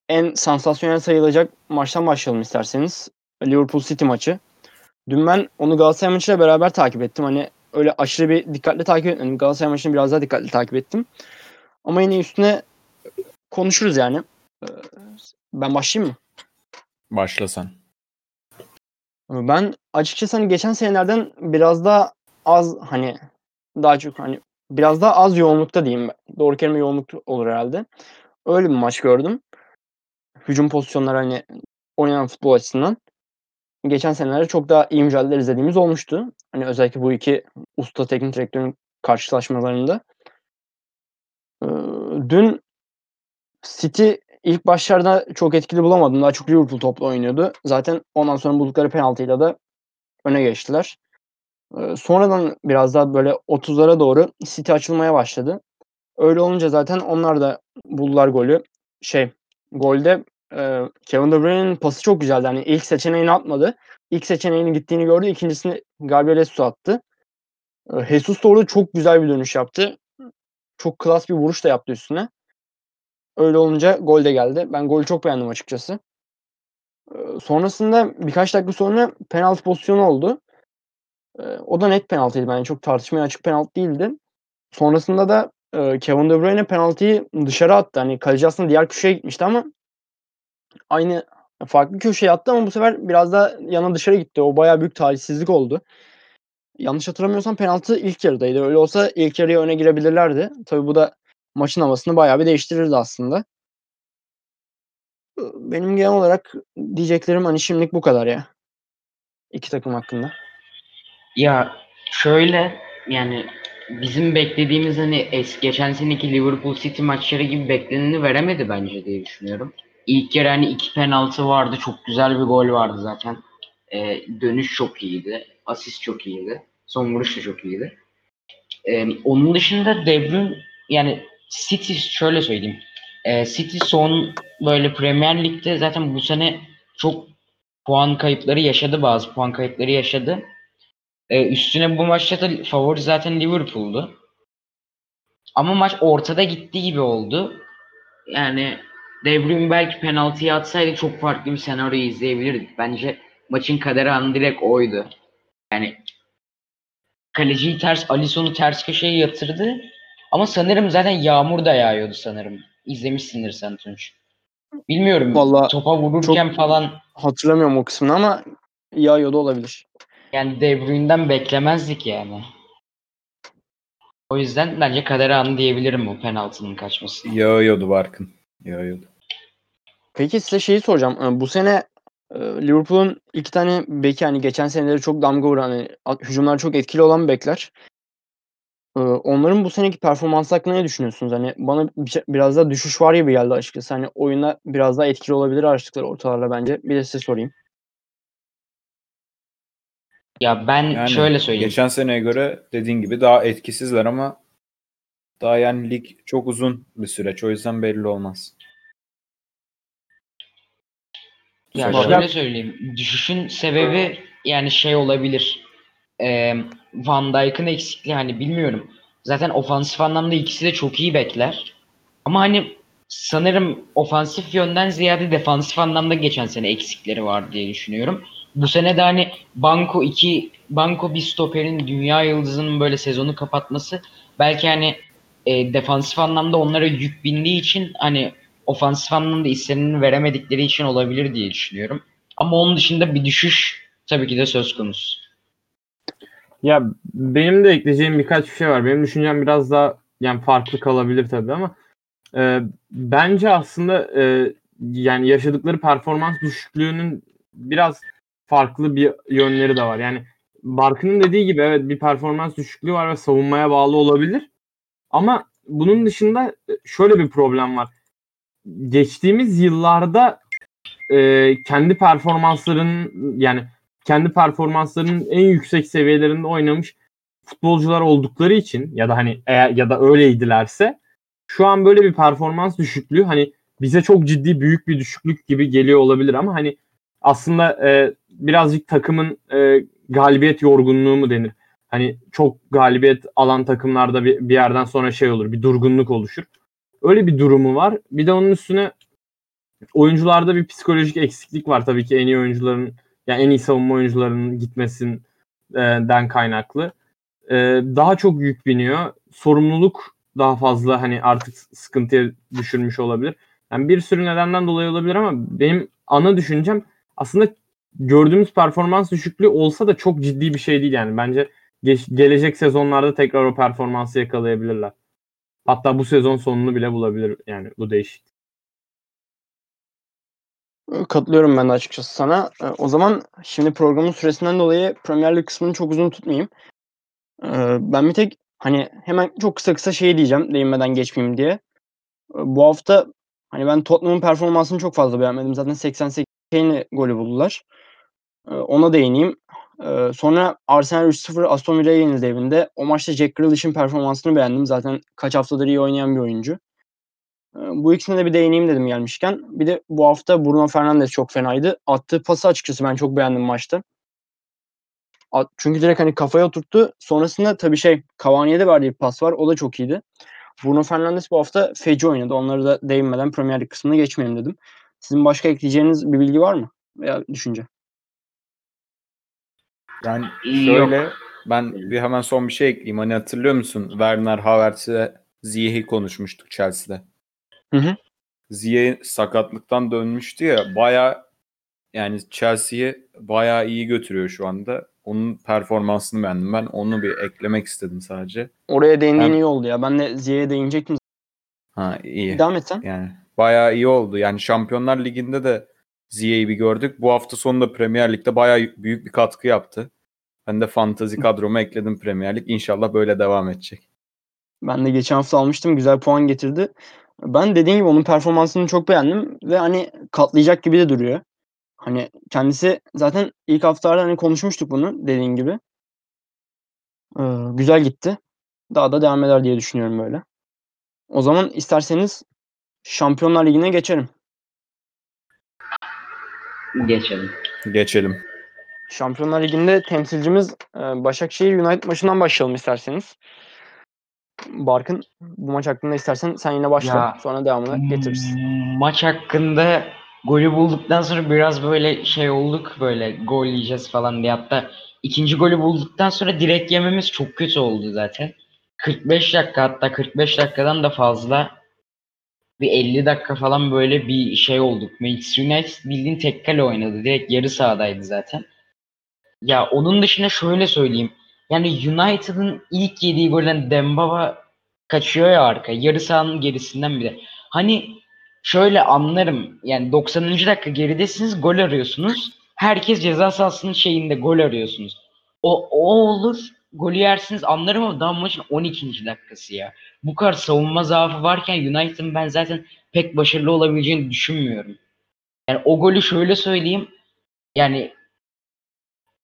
en sansasyonel sayılacak maçtan başlayalım isterseniz. Liverpool City maçı. Dün ben onu Galatasaray maçıyla beraber takip ettim. Hani öyle aşırı bir dikkatli takip etmedim. Galatasaray maçını biraz daha dikkatli takip ettim. Ama yine üstüne konuşuruz yani. Ben başlayayım mı? Başla sen. Ben açıkçası hani geçen senelerden biraz daha az hani daha çok hani biraz daha az yoğunlukta diyeyim. Doğru kelime yoğunluk olur herhalde. Öyle bir maç gördüm. Hücum pozisyonları hani oynanan futbol açısından. Geçen senelerde çok daha iyi mücadeleler izlediğimiz olmuştu. Hani özellikle bu iki usta teknik direktörün karşılaşmalarında. Dün City ilk başlarda çok etkili bulamadım. Daha çok Liverpool topla oynuyordu. Zaten ondan sonra buldukları penaltıyla da öne geçtiler. Sonradan biraz daha böyle 30'lara doğru City açılmaya başladı. Öyle olunca zaten onlar da buldular golü. Golde Kevin De Bruyne'nin pası çok güzeldi. Yani ilk seçeneğini atmadı. İlk seçeneğinin gittiğini gördü. İkincisini Gabriel Jesus attı. Jesus da orada çok güzel bir dönüş yaptı. Çok klas bir vuruş da yaptı üstüne. Öyle olunca gol de geldi. Ben golü çok beğendim açıkçası. Sonrasında birkaç dakika sonra penaltı pozisyonu oldu. O da net penaltıydı. Yani çok tartışmaya açık penaltı değildi. Sonrasında da Kevin De Bruyne penaltıyı dışarı attı. Hani kaleci aslında diğer köşeye gitmişti ama aynı farklı köşeye attı ama bu sefer biraz daha yana dışarı gitti. O bayağı büyük talihsizlik oldu. Yanlış hatırlamıyorsam penaltı ilk yarıdaydı. Öyle olsa ilk yarıya öne girebilirlerdi. Tabii bu da maçın havasını bayağı bir değiştirirdi aslında. Benim genel olarak diyeceklerim hani şimdilik bu kadar ya. İki takım hakkında. Ya şöyle yani bizim beklediğimiz hani geçen seneki Liverpool City maçları gibi bekleneni veremedi bence diye düşünüyorum. İlk kere hani 2 penaltı vardı. Çok güzel bir gol vardı zaten. Dönüş çok iyiydi. Asist çok iyiydi. Son vuruş da çok iyiydi. Onun dışında De Bruyne yani City şöyle söyleyeyim. City son böyle Premier Lig'de zaten bu sene çok puan kayıpları yaşadı. Bazı puan kayıpları yaşadı. Üstüne bu maçta da favori zaten Liverpool'du. Ama maç ortada gittiği gibi oldu. Yani De Bruyne belki penaltıyı atsaydı çok farklı bir senaryoyu izleyebilirdik. Bence maçın kaderi anı direkt oydu. Yani kaleciyi Alisson'u ters köşeye yatırdı. Ama sanırım zaten yağmur da yağıyordu sanırım. İzlemişsindir sen Tunç. Bilmiyorum. Vallahi topa vururken falan. Hatırlamıyorum o kısmını ama yağıyordu olabilir. Yani De Bruyne'den beklemezdik yani. O yüzden bence kader anı diyebilirim o penaltının kaçmasını. Yağıyordu Barkın. Yağıyordu. Peki size şeyi soracağım. Bu sene Liverpool'un 2 tane beki hani geçen seneleri çok damga vuran, yani hücumlar çok etkili olan bekler. Onların bu seneki performans hakkında ne düşünüyorsunuz? Hani bana biraz daha düşüş var gibi geldi açıkçası. Hani oyuna biraz daha etkili olabilir açtıkları ortalarla bence. Bir de size sorayım. Ya ben yani şöyle söyleyeyim. Geçen seneye göre dediğin gibi daha etkisizler ama daha yani lig çok uzun bir süreç. O yüzden belli olmaz. Ya şöyle söyleyeyim. Düşüşün sebebi yani olabilir. Van Dijk'ın eksikliği hani bilmiyorum. Zaten ofansif anlamda ikisi de çok iyi bekler. Ama hani sanırım ofansif yönden ziyade defansif anlamda geçen sene eksikleri vardı diye düşünüyorum. Bu sene de hani Banco bir stoperin, dünya yıldızının böyle sezonu kapatması belki hani defansif anlamda onlara yük bindiği için hani ofansif anlamda istenileni veremedikleri için olabilir diye düşünüyorum. Ama onun dışında bir düşüş tabii ki de söz konusu. Ya benim de ekleyeceğim birkaç şey var. Benim düşüncem biraz daha yani farklı kalabilir tabii ama bence aslında yani yaşadıkları performans düşüklüğünün biraz farklı bir yönleri de var. Yani Barkın'ın dediği gibi evet bir performans düşüklüğü var ve savunmaya bağlı olabilir. Ama bunun dışında şöyle bir problem var. Geçtiğimiz yıllarda kendi performanslarının yani kendi performanslarının en yüksek seviyelerinde oynamış futbolcular oldukları için ya da hani eğer ya da öyleydilerse şu an böyle bir performans düşüklüğü hani bize çok ciddi büyük bir düşüklük gibi geliyor olabilir ama hani aslında birazcık takımın galibiyet yorgunluğu mu denir? Hani çok galibiyet alan takımlarda bir yerden sonra şey olur, bir durgunluk oluşur. Öyle bir durumu var. Bir de onun üstüne oyuncularda bir psikolojik eksiklik var tabii ki en iyi oyuncuların, yani en iyi savunma oyuncularının gitmesinden kaynaklı. Daha çok yük biniyor. Sorumluluk daha fazla hani artık sıkıntıya düşürmüş olabilir. Yani bir sürü nedenden dolayı olabilir ama benim ana düşüncem aslında gördüğümüz performans düşüklüğü olsa da çok ciddi bir şey değil yani. Bence gelecek sezonlarda tekrar o performansı yakalayabilirler. Hatta bu sezon sonunu bile bulabilir yani bu değişik. Katılıyorum ben de açıkçası sana. O zaman şimdi programın süresinden dolayı Premier League kısmını çok uzun tutmayayım. Ben bir tek hani hemen çok kısa şey diyeceğim değinmeden geçmeyeyim diye. Bu hafta hani ben Tottenham'ın performansını çok fazla beğenmedim. Zaten 88 golü buldular. Ona değineyim. Sonra Arsenal 3-0 Aston Villa'ya yenildi evinde. O maçta Jack Grealish'in performansını beğendim. Zaten kaç haftadır iyi oynayan bir oyuncu. Bu ikisine de bir değineyim dedim gelmişken. Bir de bu hafta Bruno Fernandes çok fenaydı. Attığı pası açıkçası ben çok beğendim maçta. Çünkü direkt hani kafaya oturttu. Sonrasında tabii Cavani'ye de verdiği pas var. O da çok iyiydi. Bruno Fernandes bu hafta feci oynadı. Onları da değinmeden Premier League kısmına geçmeyelim dedim. Sizin başka ekleyeceğiniz bir bilgi var mı? Veya düşünce? Yani şöyle ben bir hemen son bir şey ekleyeyim. Hani hatırlıyor musun? Werner Havertz'le Ziyech'i konuşmuştuk Chelsea'de. Ziyech sakatlıktan dönmüştü ya. Bayağı yani Chelsea'yi bayağı iyi götürüyor şu anda. Onun performansını beğendim ben. Onu bir eklemek istedim sadece. Oraya değindiğin iyi oldu ya. Ben de Ziyech'e değinecektim. Ha iyi. Devam et sen. Yani bayağı iyi oldu. Yani Şampiyonlar Ligi'nde de Ziyech'i bir gördük. Bu hafta sonunda Premier Lig'de bayağı büyük bir katkı yaptı. Ben de fantazi kadroma ekledim Premier Lig. İnşallah böyle devam edecek. Ben de geçen hafta almıştım. Güzel puan getirdi. Ben dediğim gibi onun performansını çok beğendim. Ve hani katlayacak gibi de duruyor. Hani kendisi zaten ilk haftalarda hani konuşmuştuk bunu dediğin gibi. Güzel gitti. Daha da devam eder diye düşünüyorum böyle. O zaman isterseniz Şampiyonlar Ligi'ne geçelim. Geçelim. Şampiyonlar Ligi'nde temsilcimiz Başakşehir United maçından başlayalım isterseniz. Barkın bu maç hakkında istersen sen yine başla. Ya, sonra devamını getiririz. Maç hakkında golü bulduktan sonra biraz böyle olduk. Böyle gol yiyeceğiz falan diye. Hatta ikinci golü bulduktan sonra direkt yememiz çok kötü oldu zaten. 45 dakika hatta 45 dakikadan da fazla bir 50 dakika falan böyle bir olduk. Manchester United bildiğin tek kale oynadı. Direkt yarı sahadaydı zaten. Ya onun dışında şöyle söyleyeyim. Yani United'ın ilk yediği golden Demba Ba kaçıyor ya arka. Yarı sahanın gerisinden bile. Hani şöyle anlarım. Yani 90. dakika geridesiniz, gol arıyorsunuz. Herkes ceza sahasının gol arıyorsunuz. O olur. Golü yersiniz anlarım ama daha maçın 12. dakikası ya. Bu kadar savunma zaafı varken United'ın ben zaten pek başarılı olabileceğini düşünmüyorum. Yani o golü şöyle söyleyeyim. Yani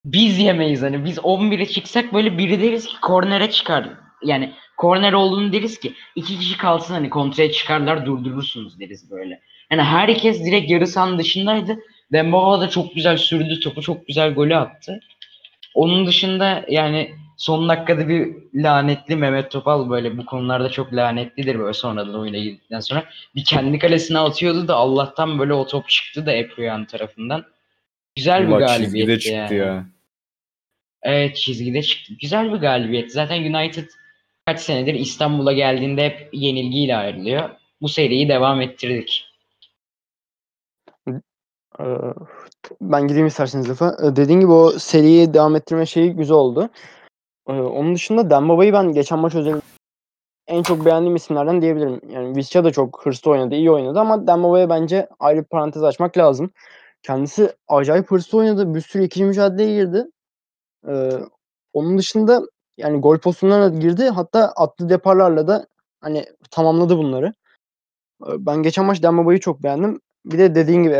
biz yemeyiz hani. Biz 11'e çıksak böyle biri deriz ki kornere çıkar. Yani korner olduğunu deriz ki iki kişi kalsın hani kontraya çıkarlar durdurursunuz deriz böyle. Yani herkes direkt yarı sahanın dışındaydı. Demba Ba da çok güzel sürdü topu. Çok güzel golü attı. Onun dışında yani Son dakikada bir lanetli Mehmet Topal, böyle bu konularda çok lanetlidir böyle sonradan oyuna girdikten sonra. Bir kendi kalesine atıyordu da Allah'tan böyle o top çıktı da Eproyan tarafından. Güzel bir galibiyetti. Çizgide çıktı ya. Evet, çizgide çıktı. Güzel bir galibiyet. Zaten United kaç senedir İstanbul'a geldiğinde hep yenilgiyle ayrılıyor. Bu seriyi devam ettirdik. Ben gideyim isterseniz lafa. Dediğin gibi o seriyi devam ettirme şeyi güzel oldu. Onun dışında Demba Ba'yı ben geçen maç özelinde en çok beğendiğim isimlerden diyebilirim. Yani Visca da çok hırslı oynadı, iyi oynadı ama Demba Ba'ya bence ayrı bir parantez açmak lazım. Kendisi acayip hırslı oynadı. Bir sürü ikili mücadeleye girdi. Onun dışında yani gol pozisyonlarına girdi. Hatta atlı deparlarla da hani tamamladı bunları. Ben geçen maç Demba Ba'yı çok beğendim. Bir de dediğin gibi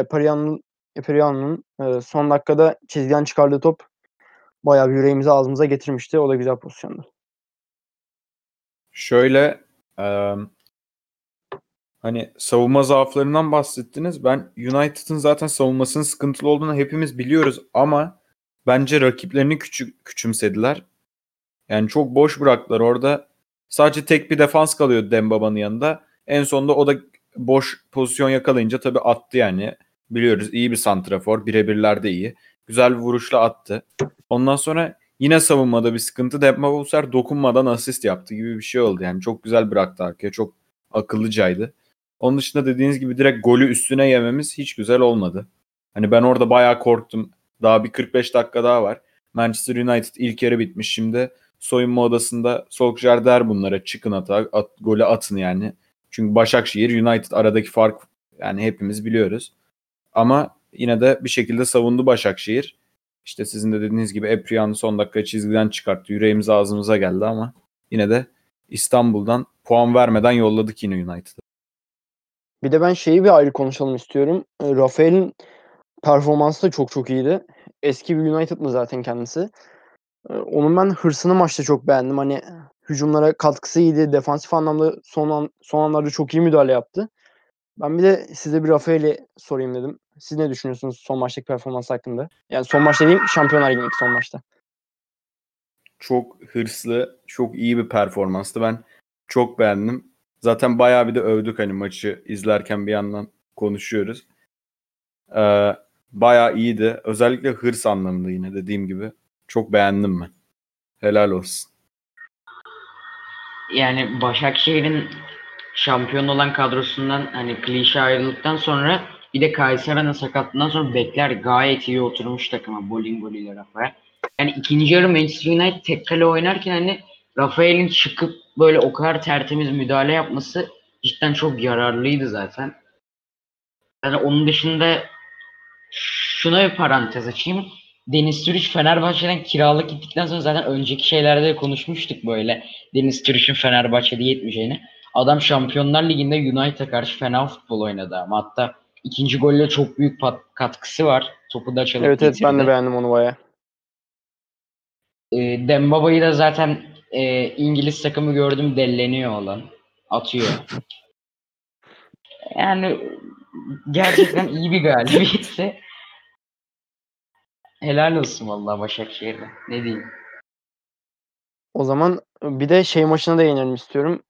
Eperyan'ın son dakikada çizgiden çıkardığı top bayağı bir yüreğimizi ağzımıza getirmişti. O da güzel pozisyondu. Şöyle hani savunma zaaflarından bahsettiniz. Ben United'ın zaten savunmasının sıkıntılı olduğunu hepimiz biliyoruz ama bence rakiplerini küçümsediler. Yani çok boş bıraktılar orada. Sadece tek bir defans kalıyordu Demba Ba'nın yanında. En sonunda o da boş pozisyon yakalayınca tabii attı yani. Biliyoruz iyi bir santrafor. Birebirlerde iyi. Güzel bir vuruşla attı. Ondan sonra yine savunmada bir sıkıntı. Demba Ba bu sefer dokunmadan asist yaptı gibi bir şey oldu. Yani çok güzel bıraktı arkaya. Çok akıllıcaydı. Onun dışında dediğiniz gibi direkt golü üstüne yememiz hiç güzel olmadı. Hani ben orada bayağı korktum. Daha bir 45 dakika daha var. Manchester United ilk yarı bitmiş. Şimdi soyunma odasında Solskjaer der bunlara çıkın golü atın yani. Çünkü Başakşehir United aradaki fark yani hepimiz biliyoruz. Ama yine de bir şekilde savundu Başakşehir. İşte sizin de dediğiniz gibi Epriyan'ı son dakika çizgiden çıkarttı. Yüreğimiz ağzımıza geldi ama yine de İstanbul'dan puan vermeden yolladık yine United'ı. Bir de ben şeyi bir ayrı konuşalım istiyorum. Rafael'in performansı da çok iyiydi. Eski bir United'lı zaten kendisi. Onun ben hırsını maçta çok beğendim. Hani hücumlara katkısı iyiydi. Defansif anlamda son anlarda çok iyi müdahale yaptı. Ben bir de size bir Rafael'i sorayım dedim. Siz ne düşünüyorsunuz son maçtaki performans hakkında? Yani son maç dediğim Şampiyonlar Ligi'ndeki son maçta. Çok hırslı, çok iyi bir performanstı. Ben çok beğendim. Zaten bayağı bir de övdük hani maçı izlerken bir yandan konuşuyoruz. Bayağı iyiydi. Özellikle hırs anlamında yine dediğim gibi. Çok beğendim ben. Helal olsun. Yani Başakşehir'in şampiyon olan kadrosundan hani klişe ayrılıktan sonra bir de Kaysera'nın sakatlığından sonra bekler gayet iyi oturmuş takıma. Bolingoli ile Rafael. Yani ikinci yarı Manchester United tek kale oynarken hani Rafael'in çıkıp böyle o kadar tertemiz müdahale yapması cidden çok yararlıydı zaten. Yani onun dışında şuna bir parantez açayım. Deniz Türüç Fenerbahçe'den kiralık gittikten sonra zaten önceki şeylerde konuşmuştuk böyle. Deniz Türüç'ün Fenerbahçe'de yetmeyeceğini. Adam Şampiyonlar Ligi'nde United'a karşı fena futbol oynadı ama hatta ikinci golle çok büyük katkısı var. Topu da çalıp getirdi. Evet ben de beğendim onu bayağı. Demba Ba'yı da zaten İngiliz takımı gördüm delleniyor olan. Atıyor. Yani gerçekten iyi bir galibiyetti. Helal olsun vallahi Başakşehir'e. Ne diyeyim? O zaman bir de şey maçına da değinelim istiyorum.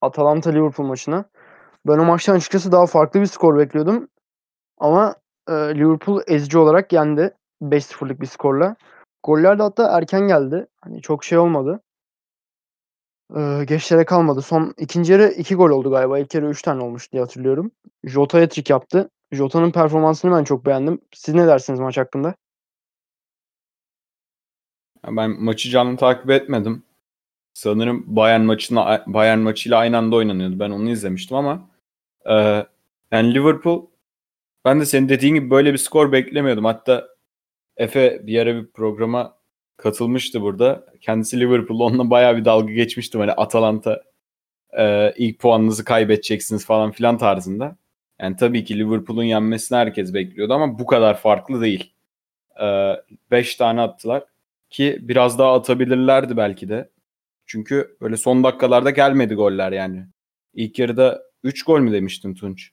Atalanta Liverpool maçına. Ben o maçtan açıkçası daha farklı bir skor bekliyordum. Ama Liverpool ezici olarak yendi. 5-0'lık bir skorla. Goller de hatta erken geldi. Hani çok şey olmadı. Geçlere kalmadı. Son ikinci yarı 2 gol oldu galiba. İlk yarı 3 tane olmuş diye hatırlıyorum. Jota hat-trick yaptı. Jota'nın performansını ben çok beğendim. Siz ne dersiniz maç hakkında? Ben maçı canlı takip etmedim. Sanırım Bayern maçıyla aynı anda oynanıyordu. Ben onu izlemiştim ama yani Liverpool ben de senin dediğin gibi böyle bir skor beklemiyordum. Hatta Efe bir ara bir programa katılmıştı burada. Kendisi Liverpool'la onunla bayağı bir dalga geçmiştim. Hani Atalanta ilk puanınızı kaybedeceksiniz falan filan tarzında. Yani tabii ki Liverpool'un yenmesini herkes bekliyordu ama bu kadar farklı değil. 5 tane attılar ki biraz daha atabilirlerdi belki de. Çünkü böyle son dakikalarda gelmedi goller yani. İlk yarıda 3 gol mü demiştin Tunç?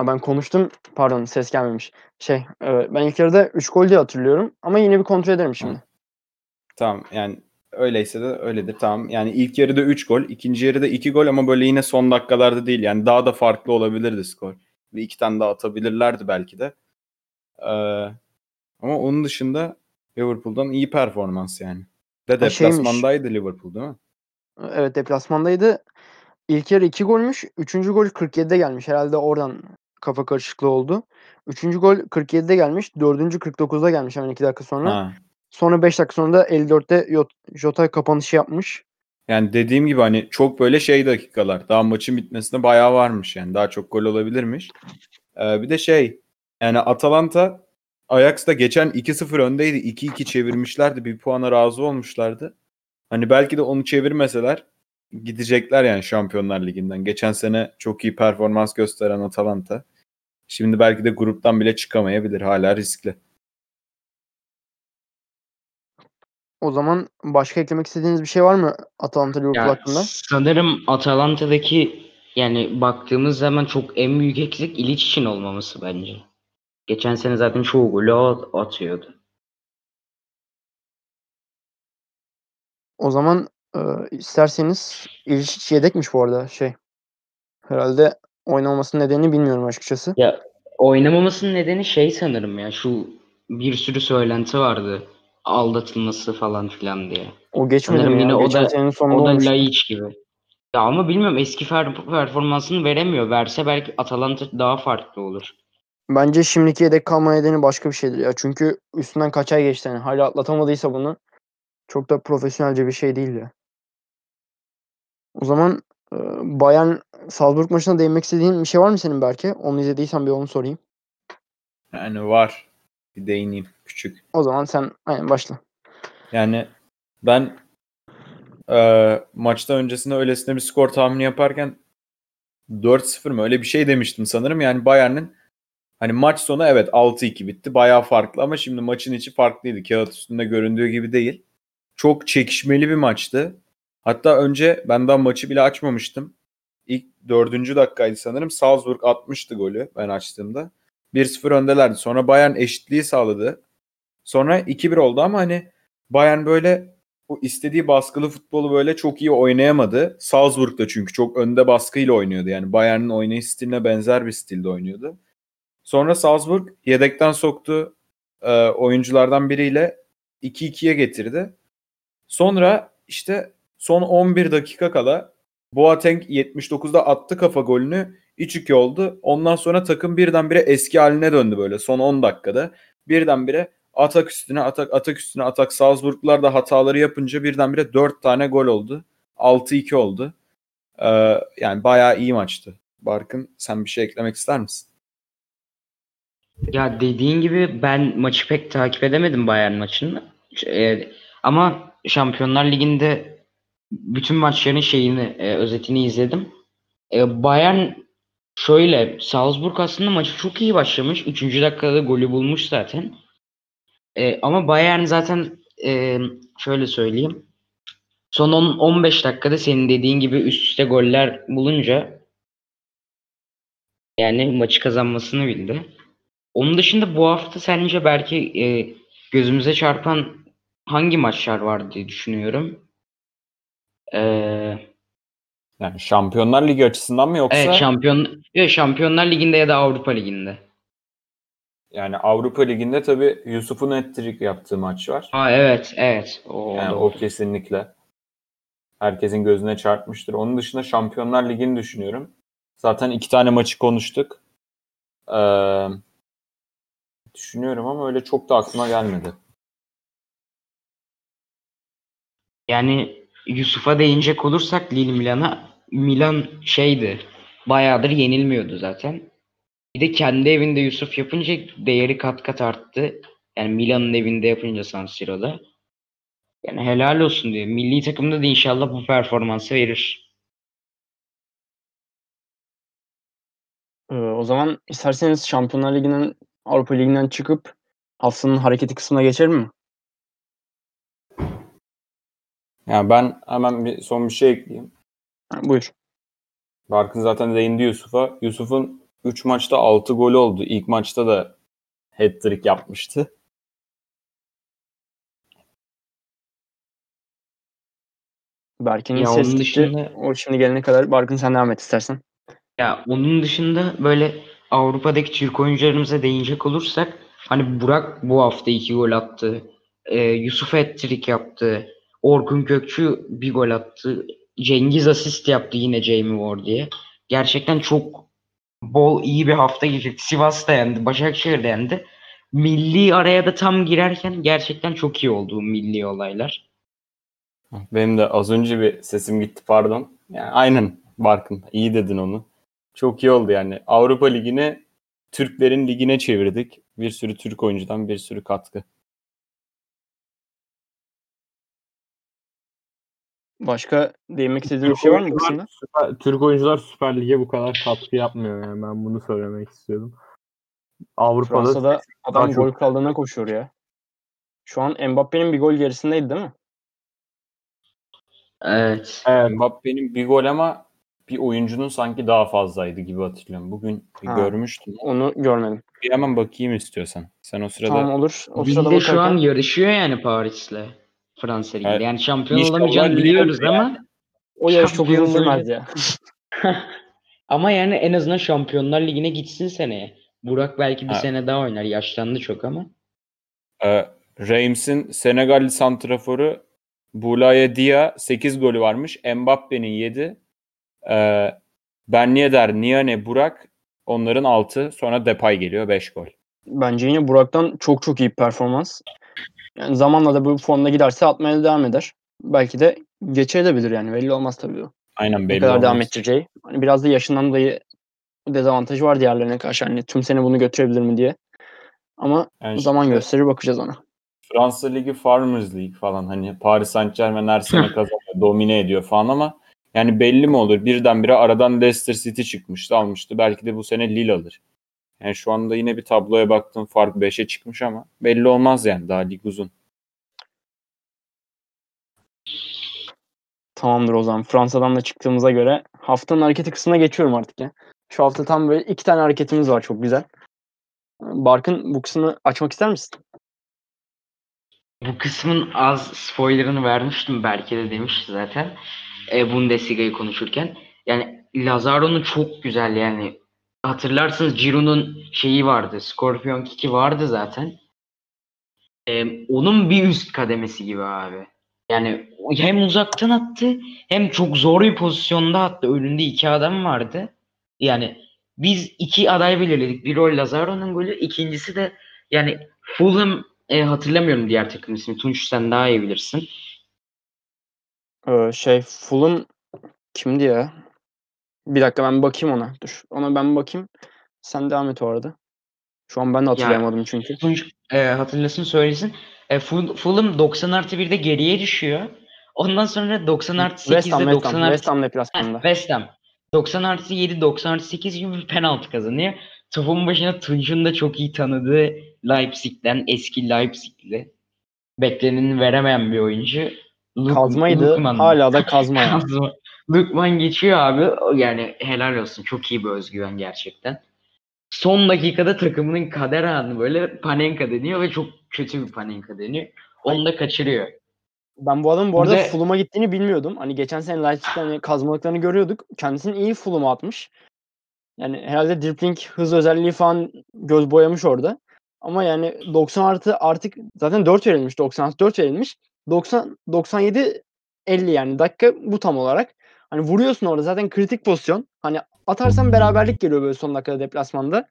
Ben konuştum. Pardon, ses gelmemiş. Ben ilk yarıda 3 gol diye hatırlıyorum. Ama yine bir kontrol ederim şimdi. Tamam, yani öyleyse de öyledir. Tamam, yani ilk yarıda 3 gol. İkinci yarıda 2 gol ama böyle yine son dakikalarda değil. Yani daha da farklı olabilirdi skor. Bir iki tane daha atabilirlerdi belki de. Ama onun dışında Liverpool'dan iyi performans yani. De deplasmandaydı Liverpool değil mi? Evet, deplasmandaydı. İlk yarı 2 golmüş. 3. gol 47'de gelmiş. Herhalde oradan kafa karışıklığı oldu. 3. gol 47'de gelmiş. 4. 49'da gelmiş hemen 2 dakika sonra. Ha. Sonra 5 dakika sonra da 54'te Jota kapanışı yapmış. Yani dediğim gibi hani çok böyle dakikalar. Daha maçın bitmesine bayağı varmış yani. Daha çok gol olabilirmiş. Bir de yani Atalanta Ajax'da geçen 2-0 öndeydi. 2-2 çevirmişlerdi. Bir puana razı olmuşlardı. Hani belki de onu çevirmeseler gidecekler yani Şampiyonlar Ligi'nden. Geçen sene çok iyi performans gösteren Atalanta. Şimdi belki de gruptan bile çıkamayabilir. Hala riskli. O zaman başka eklemek istediğiniz bir şey var mı Atalanta Liverpool hakkında? Sanırım Atalanta'daki yani baktığımız zaman çok en büyük eksik İliç için olmaması bence. Geçen sene zaten çoğu golü atıyordu. O zaman isterseniz İliç yedekmiş bu arada Herhalde oynamamasının nedenini bilmiyorum açıkçası. Ya oynamamasının nedeni sanırım ya şu bir sürü söylenti vardı. Aldatılması falan filan diye. O geçmedi sanırım mi yine ya? O da Laiç gibi. Ya ama bilmiyorum eski performansını veremiyor. Verse belki Atalanta daha farklı olur. Bence şimdiki yedek kalma nedeni başka bir şeydir ya. Çünkü üstünden kaç ay geçti yani. Hala atlatamadıysa bunu çok da profesyonelce bir değil ya. O zaman Bayern Salzburg maçına değinmek istediğin bir şey var mı senin belki? Onu izlediysen bir onu sorayım. Yani var. Bir değineyim küçük. O zaman sen başla. Yani ben maçtan öncesinde öylesine bir skor tahmini yaparken 4-0 mı öyle bir demiştim sanırım. Yani Bayern'in hani maç sonu evet 6-2 bitti. Bayağı farklı ama şimdi maçın içi farklıydı. Kağıt üstünde göründüğü gibi değil. Çok çekişmeli bir maçtı. Hatta önce ben daha maçı bile açmamıştım. İlk 4. dakikaydı sanırım. Salzburg atmıştı golü ben açtığımda. 1-0 öndelerdi. Sonra Bayern eşitliği sağladı. Sonra 2-1 oldu ama hani Bayern böyle o istediği baskılı futbolu böyle çok iyi oynayamadı. Salzburg da çünkü çok önde baskıyla oynuyordu. Yani Bayern'in oynayış stiline benzer bir stilde oynuyordu. Sonra Salzburg yedekten soktu oyunculardan biriyle 2-2'ye getirdi. Sonra son 11 dakika kala Boateng 79'da attı kafa golünü. 3-2 oldu. Ondan sonra takım birdenbire eski haline döndü böyle son 10 dakikada. Birdenbire atak üstüne atak, atak üstüne atak. Salzburglular da hataları yapınca birdenbire 4 tane gol oldu. 6-2 oldu. Yani bayağı iyi maçtı. Barkın sen bir eklemek ister misin? Ya dediğin gibi ben maçı pek takip edemedim Bayern maçını. Ama Şampiyonlar Ligi'nde bütün maçların özetini izledim. Bayern Salzburg aslında maçı çok iyi başlamış. 3. dakikada golü bulmuş zaten. Ama Bayern zaten son 10-15 dakikada senin dediğin gibi üst üste goller bulunca yani maçı kazanmasını bildi. Onun dışında bu hafta sence belki gözümüze çarpan hangi maçlar var diye düşünüyorum. Yani Şampiyonlar Ligi açısından mı yoksa? Evet, Şampiyonlar Ligi'nde ya da Avrupa Ligi'nde. Yani Avrupa Ligi'nde tabii Yusuf'un hat-trick yaptığı maç var. Evet. O kesinlikle. Herkesin gözüne çarpmıştır. Onun dışında Şampiyonlar Ligi'ni düşünüyorum. Zaten 2 tane maçı konuştuk. Düşünüyorum ama öyle çok da aklıma gelmedi. Yani Yusuf'a değinecek olursak Lille Milan'a bayağıdır yenilmiyordu zaten. Bir de kendi evinde Yusuf yapınca değeri kat kat arttı. Yani Milan'ın evinde yapınca San Siro'da. Yani helal olsun diyor. Milli takımda da inşallah bu performansı verir. O zaman isterseniz Şampiyonlar Ligi'nden Avrupa Ligi'nden çıkıp haftanın hareketi kısmına geçelim mi? Yani ben hemen son bir ekleyeyim. Buyur. Barkın zaten değindi Yusuf'a. Yusuf'un 3 maçta 6 gol oldu. İlk maçta da hat-trick yapmıştı. Berkin'in sesi dışında o şimdi gelene kadar Barkın sen devam et istersen. Ya onun dışında böyle Avrupa'daki Türk oyuncularımıza değinecek olursak hani Burak bu hafta 2 gol attı. Yusuf hat-trick yaptı. Orkun Kökçü bir gol attı. Cengiz asist yaptı yine Jamie Vardy'ye. Gerçekten çok bol iyi bir hafta geçirdi. Sivas'ta yendi, Başakşehir'de yendi. Milli araya da tam girerken gerçekten çok iyi oldu milli olaylar. Benim de az önce bir sesim gitti pardon. Yani aynen Barkın iyi dedin onu. Çok iyi oldu yani. Avrupa Ligi'ne Türklerin ligine çevirdik. Bir sürü Türk oyuncudan bir sürü katkı. Başka değinmek istediğim bir şey var mı ikisinde? Türk oyuncular Süper Lig'e bu kadar katkı yapmıyor yani ben bunu söylemek istiyordum. Avrupa'da Fransa'da adam gol krallığına koşuyor ya. Şu an Mbappe'nin bir gol gerisindeydi değil mi? Evet. Mbappe'nin bir gol ama bir oyuncunun sanki daha fazlaydı gibi hatırlıyorum. Bugün görmüştüm. Onu görmedim. Bir hemen bakayım istiyorsan. Sen o sırada. Tamam olur. O sırada bakarken... şu an yarışıyor yani Paris'le. Fransa Ligi'yle. Evet. Yani şampiyon olamayacağını biliyoruz ya. Ama o yarış çok yorulmaz ya. Ama yani en azından Şampiyonlar Ligi'ne gitsin seneye. Burak belki bir sene daha oynar. Yaşlandı çok ama. Reims'in Senegalli santraforu Boulaye Dia 8 golü varmış. Mbappe'nin 7. Berniyeder, Niane, Burak onların 6. Sonra Depay geliyor 5 gol. Bence yine Burak'tan çok iyi performans. Yani zamanla da bu formda giderse atmaya devam eder. Belki de geçebilir yani. Belli olmaz tabii o. Aynen belli olmaz. Ne kadar devam edeceği. Hani biraz da yaşından dolayı dezavantajı var diğerlerine karşı. Hani tüm sene bunu götürebilir mi diye. Ama yani zaman gösterir bakacağız ona. Fransa Ligi, Farmers League falan. Hani Paris Saint-Germain her sene kazanıyor, domine ediyor falan ama yani belli mi olur? Birdenbire aradan Leicester City çıkmıştı, almıştı. Belki de bu sene Lille alır. Yani şu anda yine bir tabloya baktım. Fark 5'e çıkmış ama belli olmaz yani. Daha lig uzun. Tamamdır o zaman. Fransa'dan da çıktığımıza göre haftanın hareketi kısmına geçiyorum artık ya. Şu hafta tam böyle 2 tane hareketimiz var. Çok güzel. Barkın bu kısmını açmak ister misin? Bu kısmın az spoilerını vermiştim. Belki de demişti zaten. Bundesliga'yı konuşurken. Yani Lazaro'nun çok güzel yani. Hatırlarsınız Giroud'un şeyi vardı. Scorpion Kick'i vardı zaten. Onun bir üst kademesi gibi abi. Yani hem uzaktan attı hem çok zor bir pozisyonda attı. Önünde 2 adam vardı. Yani biz 2 aday belirledik. Bir rol Lazaro'nun golü. İkincisi de yani Fulham hatırlamıyorum diğer takım ismi. Tunç sen daha iyi bilirsin. Fulham kimdi ya? Bir dakika ben bakayım ona. Dur. Ona ben bakayım. Sen devam et o arada. Şu an ben de hatırlayamadım yani, çünkü. Hatırlasın söylesin. Fulham 90+1'de geriye düşüyor. Ondan sonra 90+8'de 90+... West Ham deplasmanında. West Ham. 90+7, 90+8 gibi bir penaltı kazanıyor. Topun başına Tunç'un da çok iyi tanıdığı Leipzig'den, eski Leipzig'li. Bekleneni veremeyen bir oyuncu. Kazmaydı. Hala da kazma yani. Lukman geçiyor abi. Yani helal olsun. Çok iyi bir özgüven gerçekten. Son dakikada takımının kader anı böyle panenka deniyor ve çok kötü bir panenka deniyor. Onu da kaçırıyor. Ben bu adamın bu arada Fulham'a gittiğini bilmiyordum. Hani geçen sene Leipzig'ten kazmalıklarını görüyorduk. Kendisini iyi Fulham'a atmış. Yani herhalde dribbling hız özelliği falan göz boyamış orada. Ama yani 90+ artık zaten 4 verilmiş. 90+4 verilmiş. 97-50 yani dakika bu tam olarak. Hani vuruyorsun orada zaten kritik pozisyon. Hani atarsan beraberlik geliyor böyle son dakikada deplasmanda.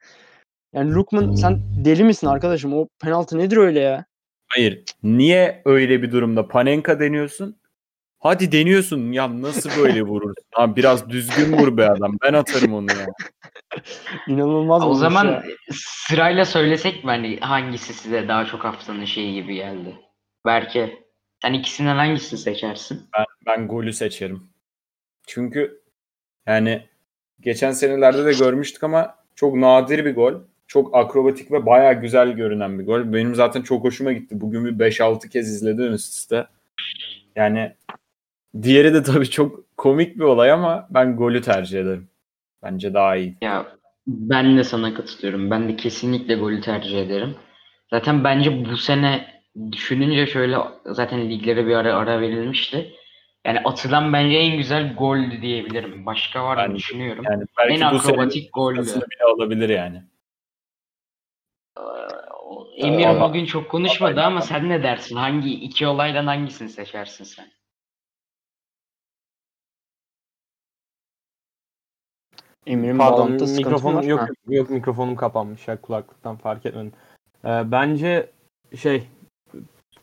Yani Lukman sen deli misin arkadaşım? O penaltı nedir öyle ya? Hayır. Niye öyle bir durumda panenka deniyorsun? Hadi deniyorsun. Ya nasıl böyle vurursun? Abi biraz düzgün vur be adam. Ben atarım onu ya. İnanılmaz. O zaman ya. Sırayla söylesek mi? Hani hangisi size daha çok haftanın şeyi gibi geldi? Belki. Sen ikisinden hangisini seçersin? Ben golü seçerim. Çünkü yani geçen senelerde de görmüştük ama çok nadir bir gol. Çok akrobatik ve bayağı güzel görünen bir gol. Benim zaten çok hoşuma gitti. Bugün bir 5-6 kez izledim üst üste. Yani diğeri de tabii çok komik bir olay ama ben golü tercih ederim. Bence daha iyi. Ya Ben de sana katılıyorum. Ben de kesinlikle golü tercih ederim. Zaten bence bu sene düşününce şöyle, zaten liglere bir ara verilmişti. Yani atılan bence en güzel goldü diyebilirim. Başka var mı düşünüyorum. Yani en akrobatik goldü. Bile olabilir yani. Emir bugün çok konuşmadı ama sen ne dersin? Hangi iki olaydan hangisini seçersin sen? Emir'in bağlantıda sıkıntı var. Yok, mikrofonum kapanmış. Ya, kulaklıktan fark etmedim. Bence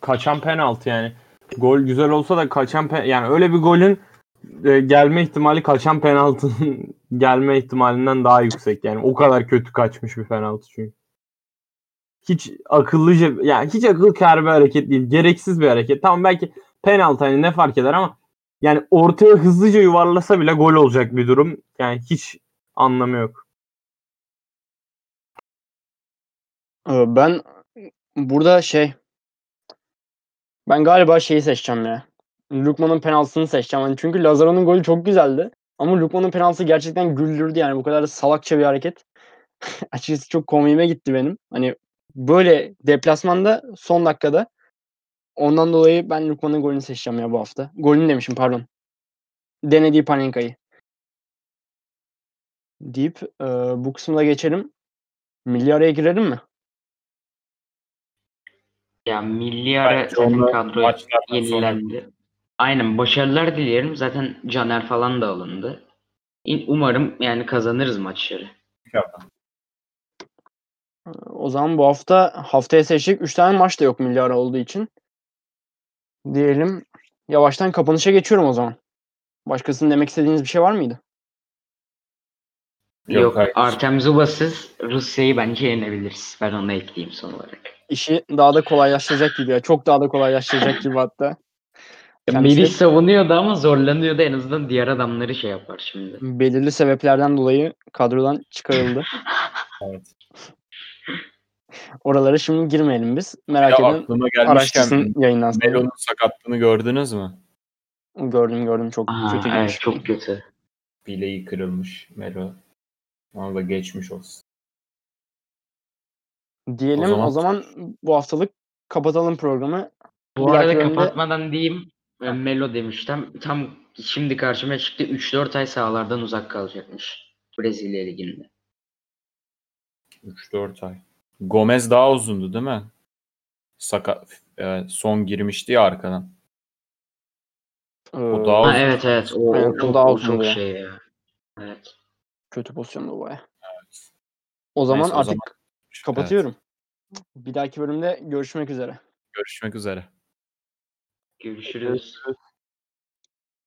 kaçan penaltı yani. Gol güzel olsa da kaçan yani öyle bir golün gelme ihtimali kaçan penaltının gelme ihtimalinden daha yüksek. Yani o kadar kötü kaçmış bir penaltı çünkü. Hiç akıl kârı bir hareket değil. Gereksiz bir hareket. Tamam belki penaltı hani ne fark eder ama yani ortaya hızlıca yuvarlasa bile gol olacak bir durum. Yani hiç anlamı yok. Ben burada ben galiba şeyi seçeceğim ya. Lukman'ın penaltısını seçeceğim. Yani çünkü Lazaro'nun golü çok güzeldi. Ama Lukman'ın penaltısı gerçekten güldürdü yani. Bu kadar da salakça bir hareket. Açıkçası çok komiğime gitti benim. Hani böyle deplasmanda son dakikada. Ondan dolayı ben Lukman'ın golünü seçeceğim ya bu hafta. Golünü demişim pardon. Denediği Panenka'yı. Deyip bu kısımda geçelim. Milli araya girelim mi? Ya milli ara senin kadro yenilendi. Sonra. Aynen, başarılar dilerim. Zaten Caner falan da alındı. Umarım yani kazanırız maçları. O zaman bu haftaya seçtik. 3 tane maç da yok milli ara olduğu için. Diyelim yavaştan kapanışa geçiyorum o zaman. Başkasının demek istediğiniz bir şey var mıydı? Yok Artem Zubas'ız Rusya'yı bence yenebiliriz. Ben onu ekleyeyim son olarak. İşi daha da kolaylaştıracak gibi ya. Çok daha da kolaylaştıracak gibi hatta. Melih savunuyordu ama zorlanıyordu. En azından diğer adamları yapar şimdi. Belirli sebeplerden dolayı kadrodan çıkarıldı. Evet. Oralara şimdi girmeyelim biz. Merak edin. Araştırsın yayından sonra. Melo'nun sakatlığını gördünüz mü? Gördüm. Çok kötü. Evet, çok kötü. Bileği kırılmış Melo. Valla geçmiş olsun. Diyelim o zaman bu haftalık kapatalım programı. Bu arada kapatmadan diyeyim. Ben Melo demiştim. Tam şimdi karşıma çıktı. 3-4 ay sahalardan uzak kalacakmış. Brezilya Ligi'nde. 3-4 ay. Gomez daha uzundu değil mi? Son girmişti ya arkadan. O daha uzun. Evet. O daha uzun ya. Evet. Kötü pozisyonda baya. Evet. O zaman kapatıyorum. Evet. Bir dahaki bölümde görüşmek üzere. Görüşürüz.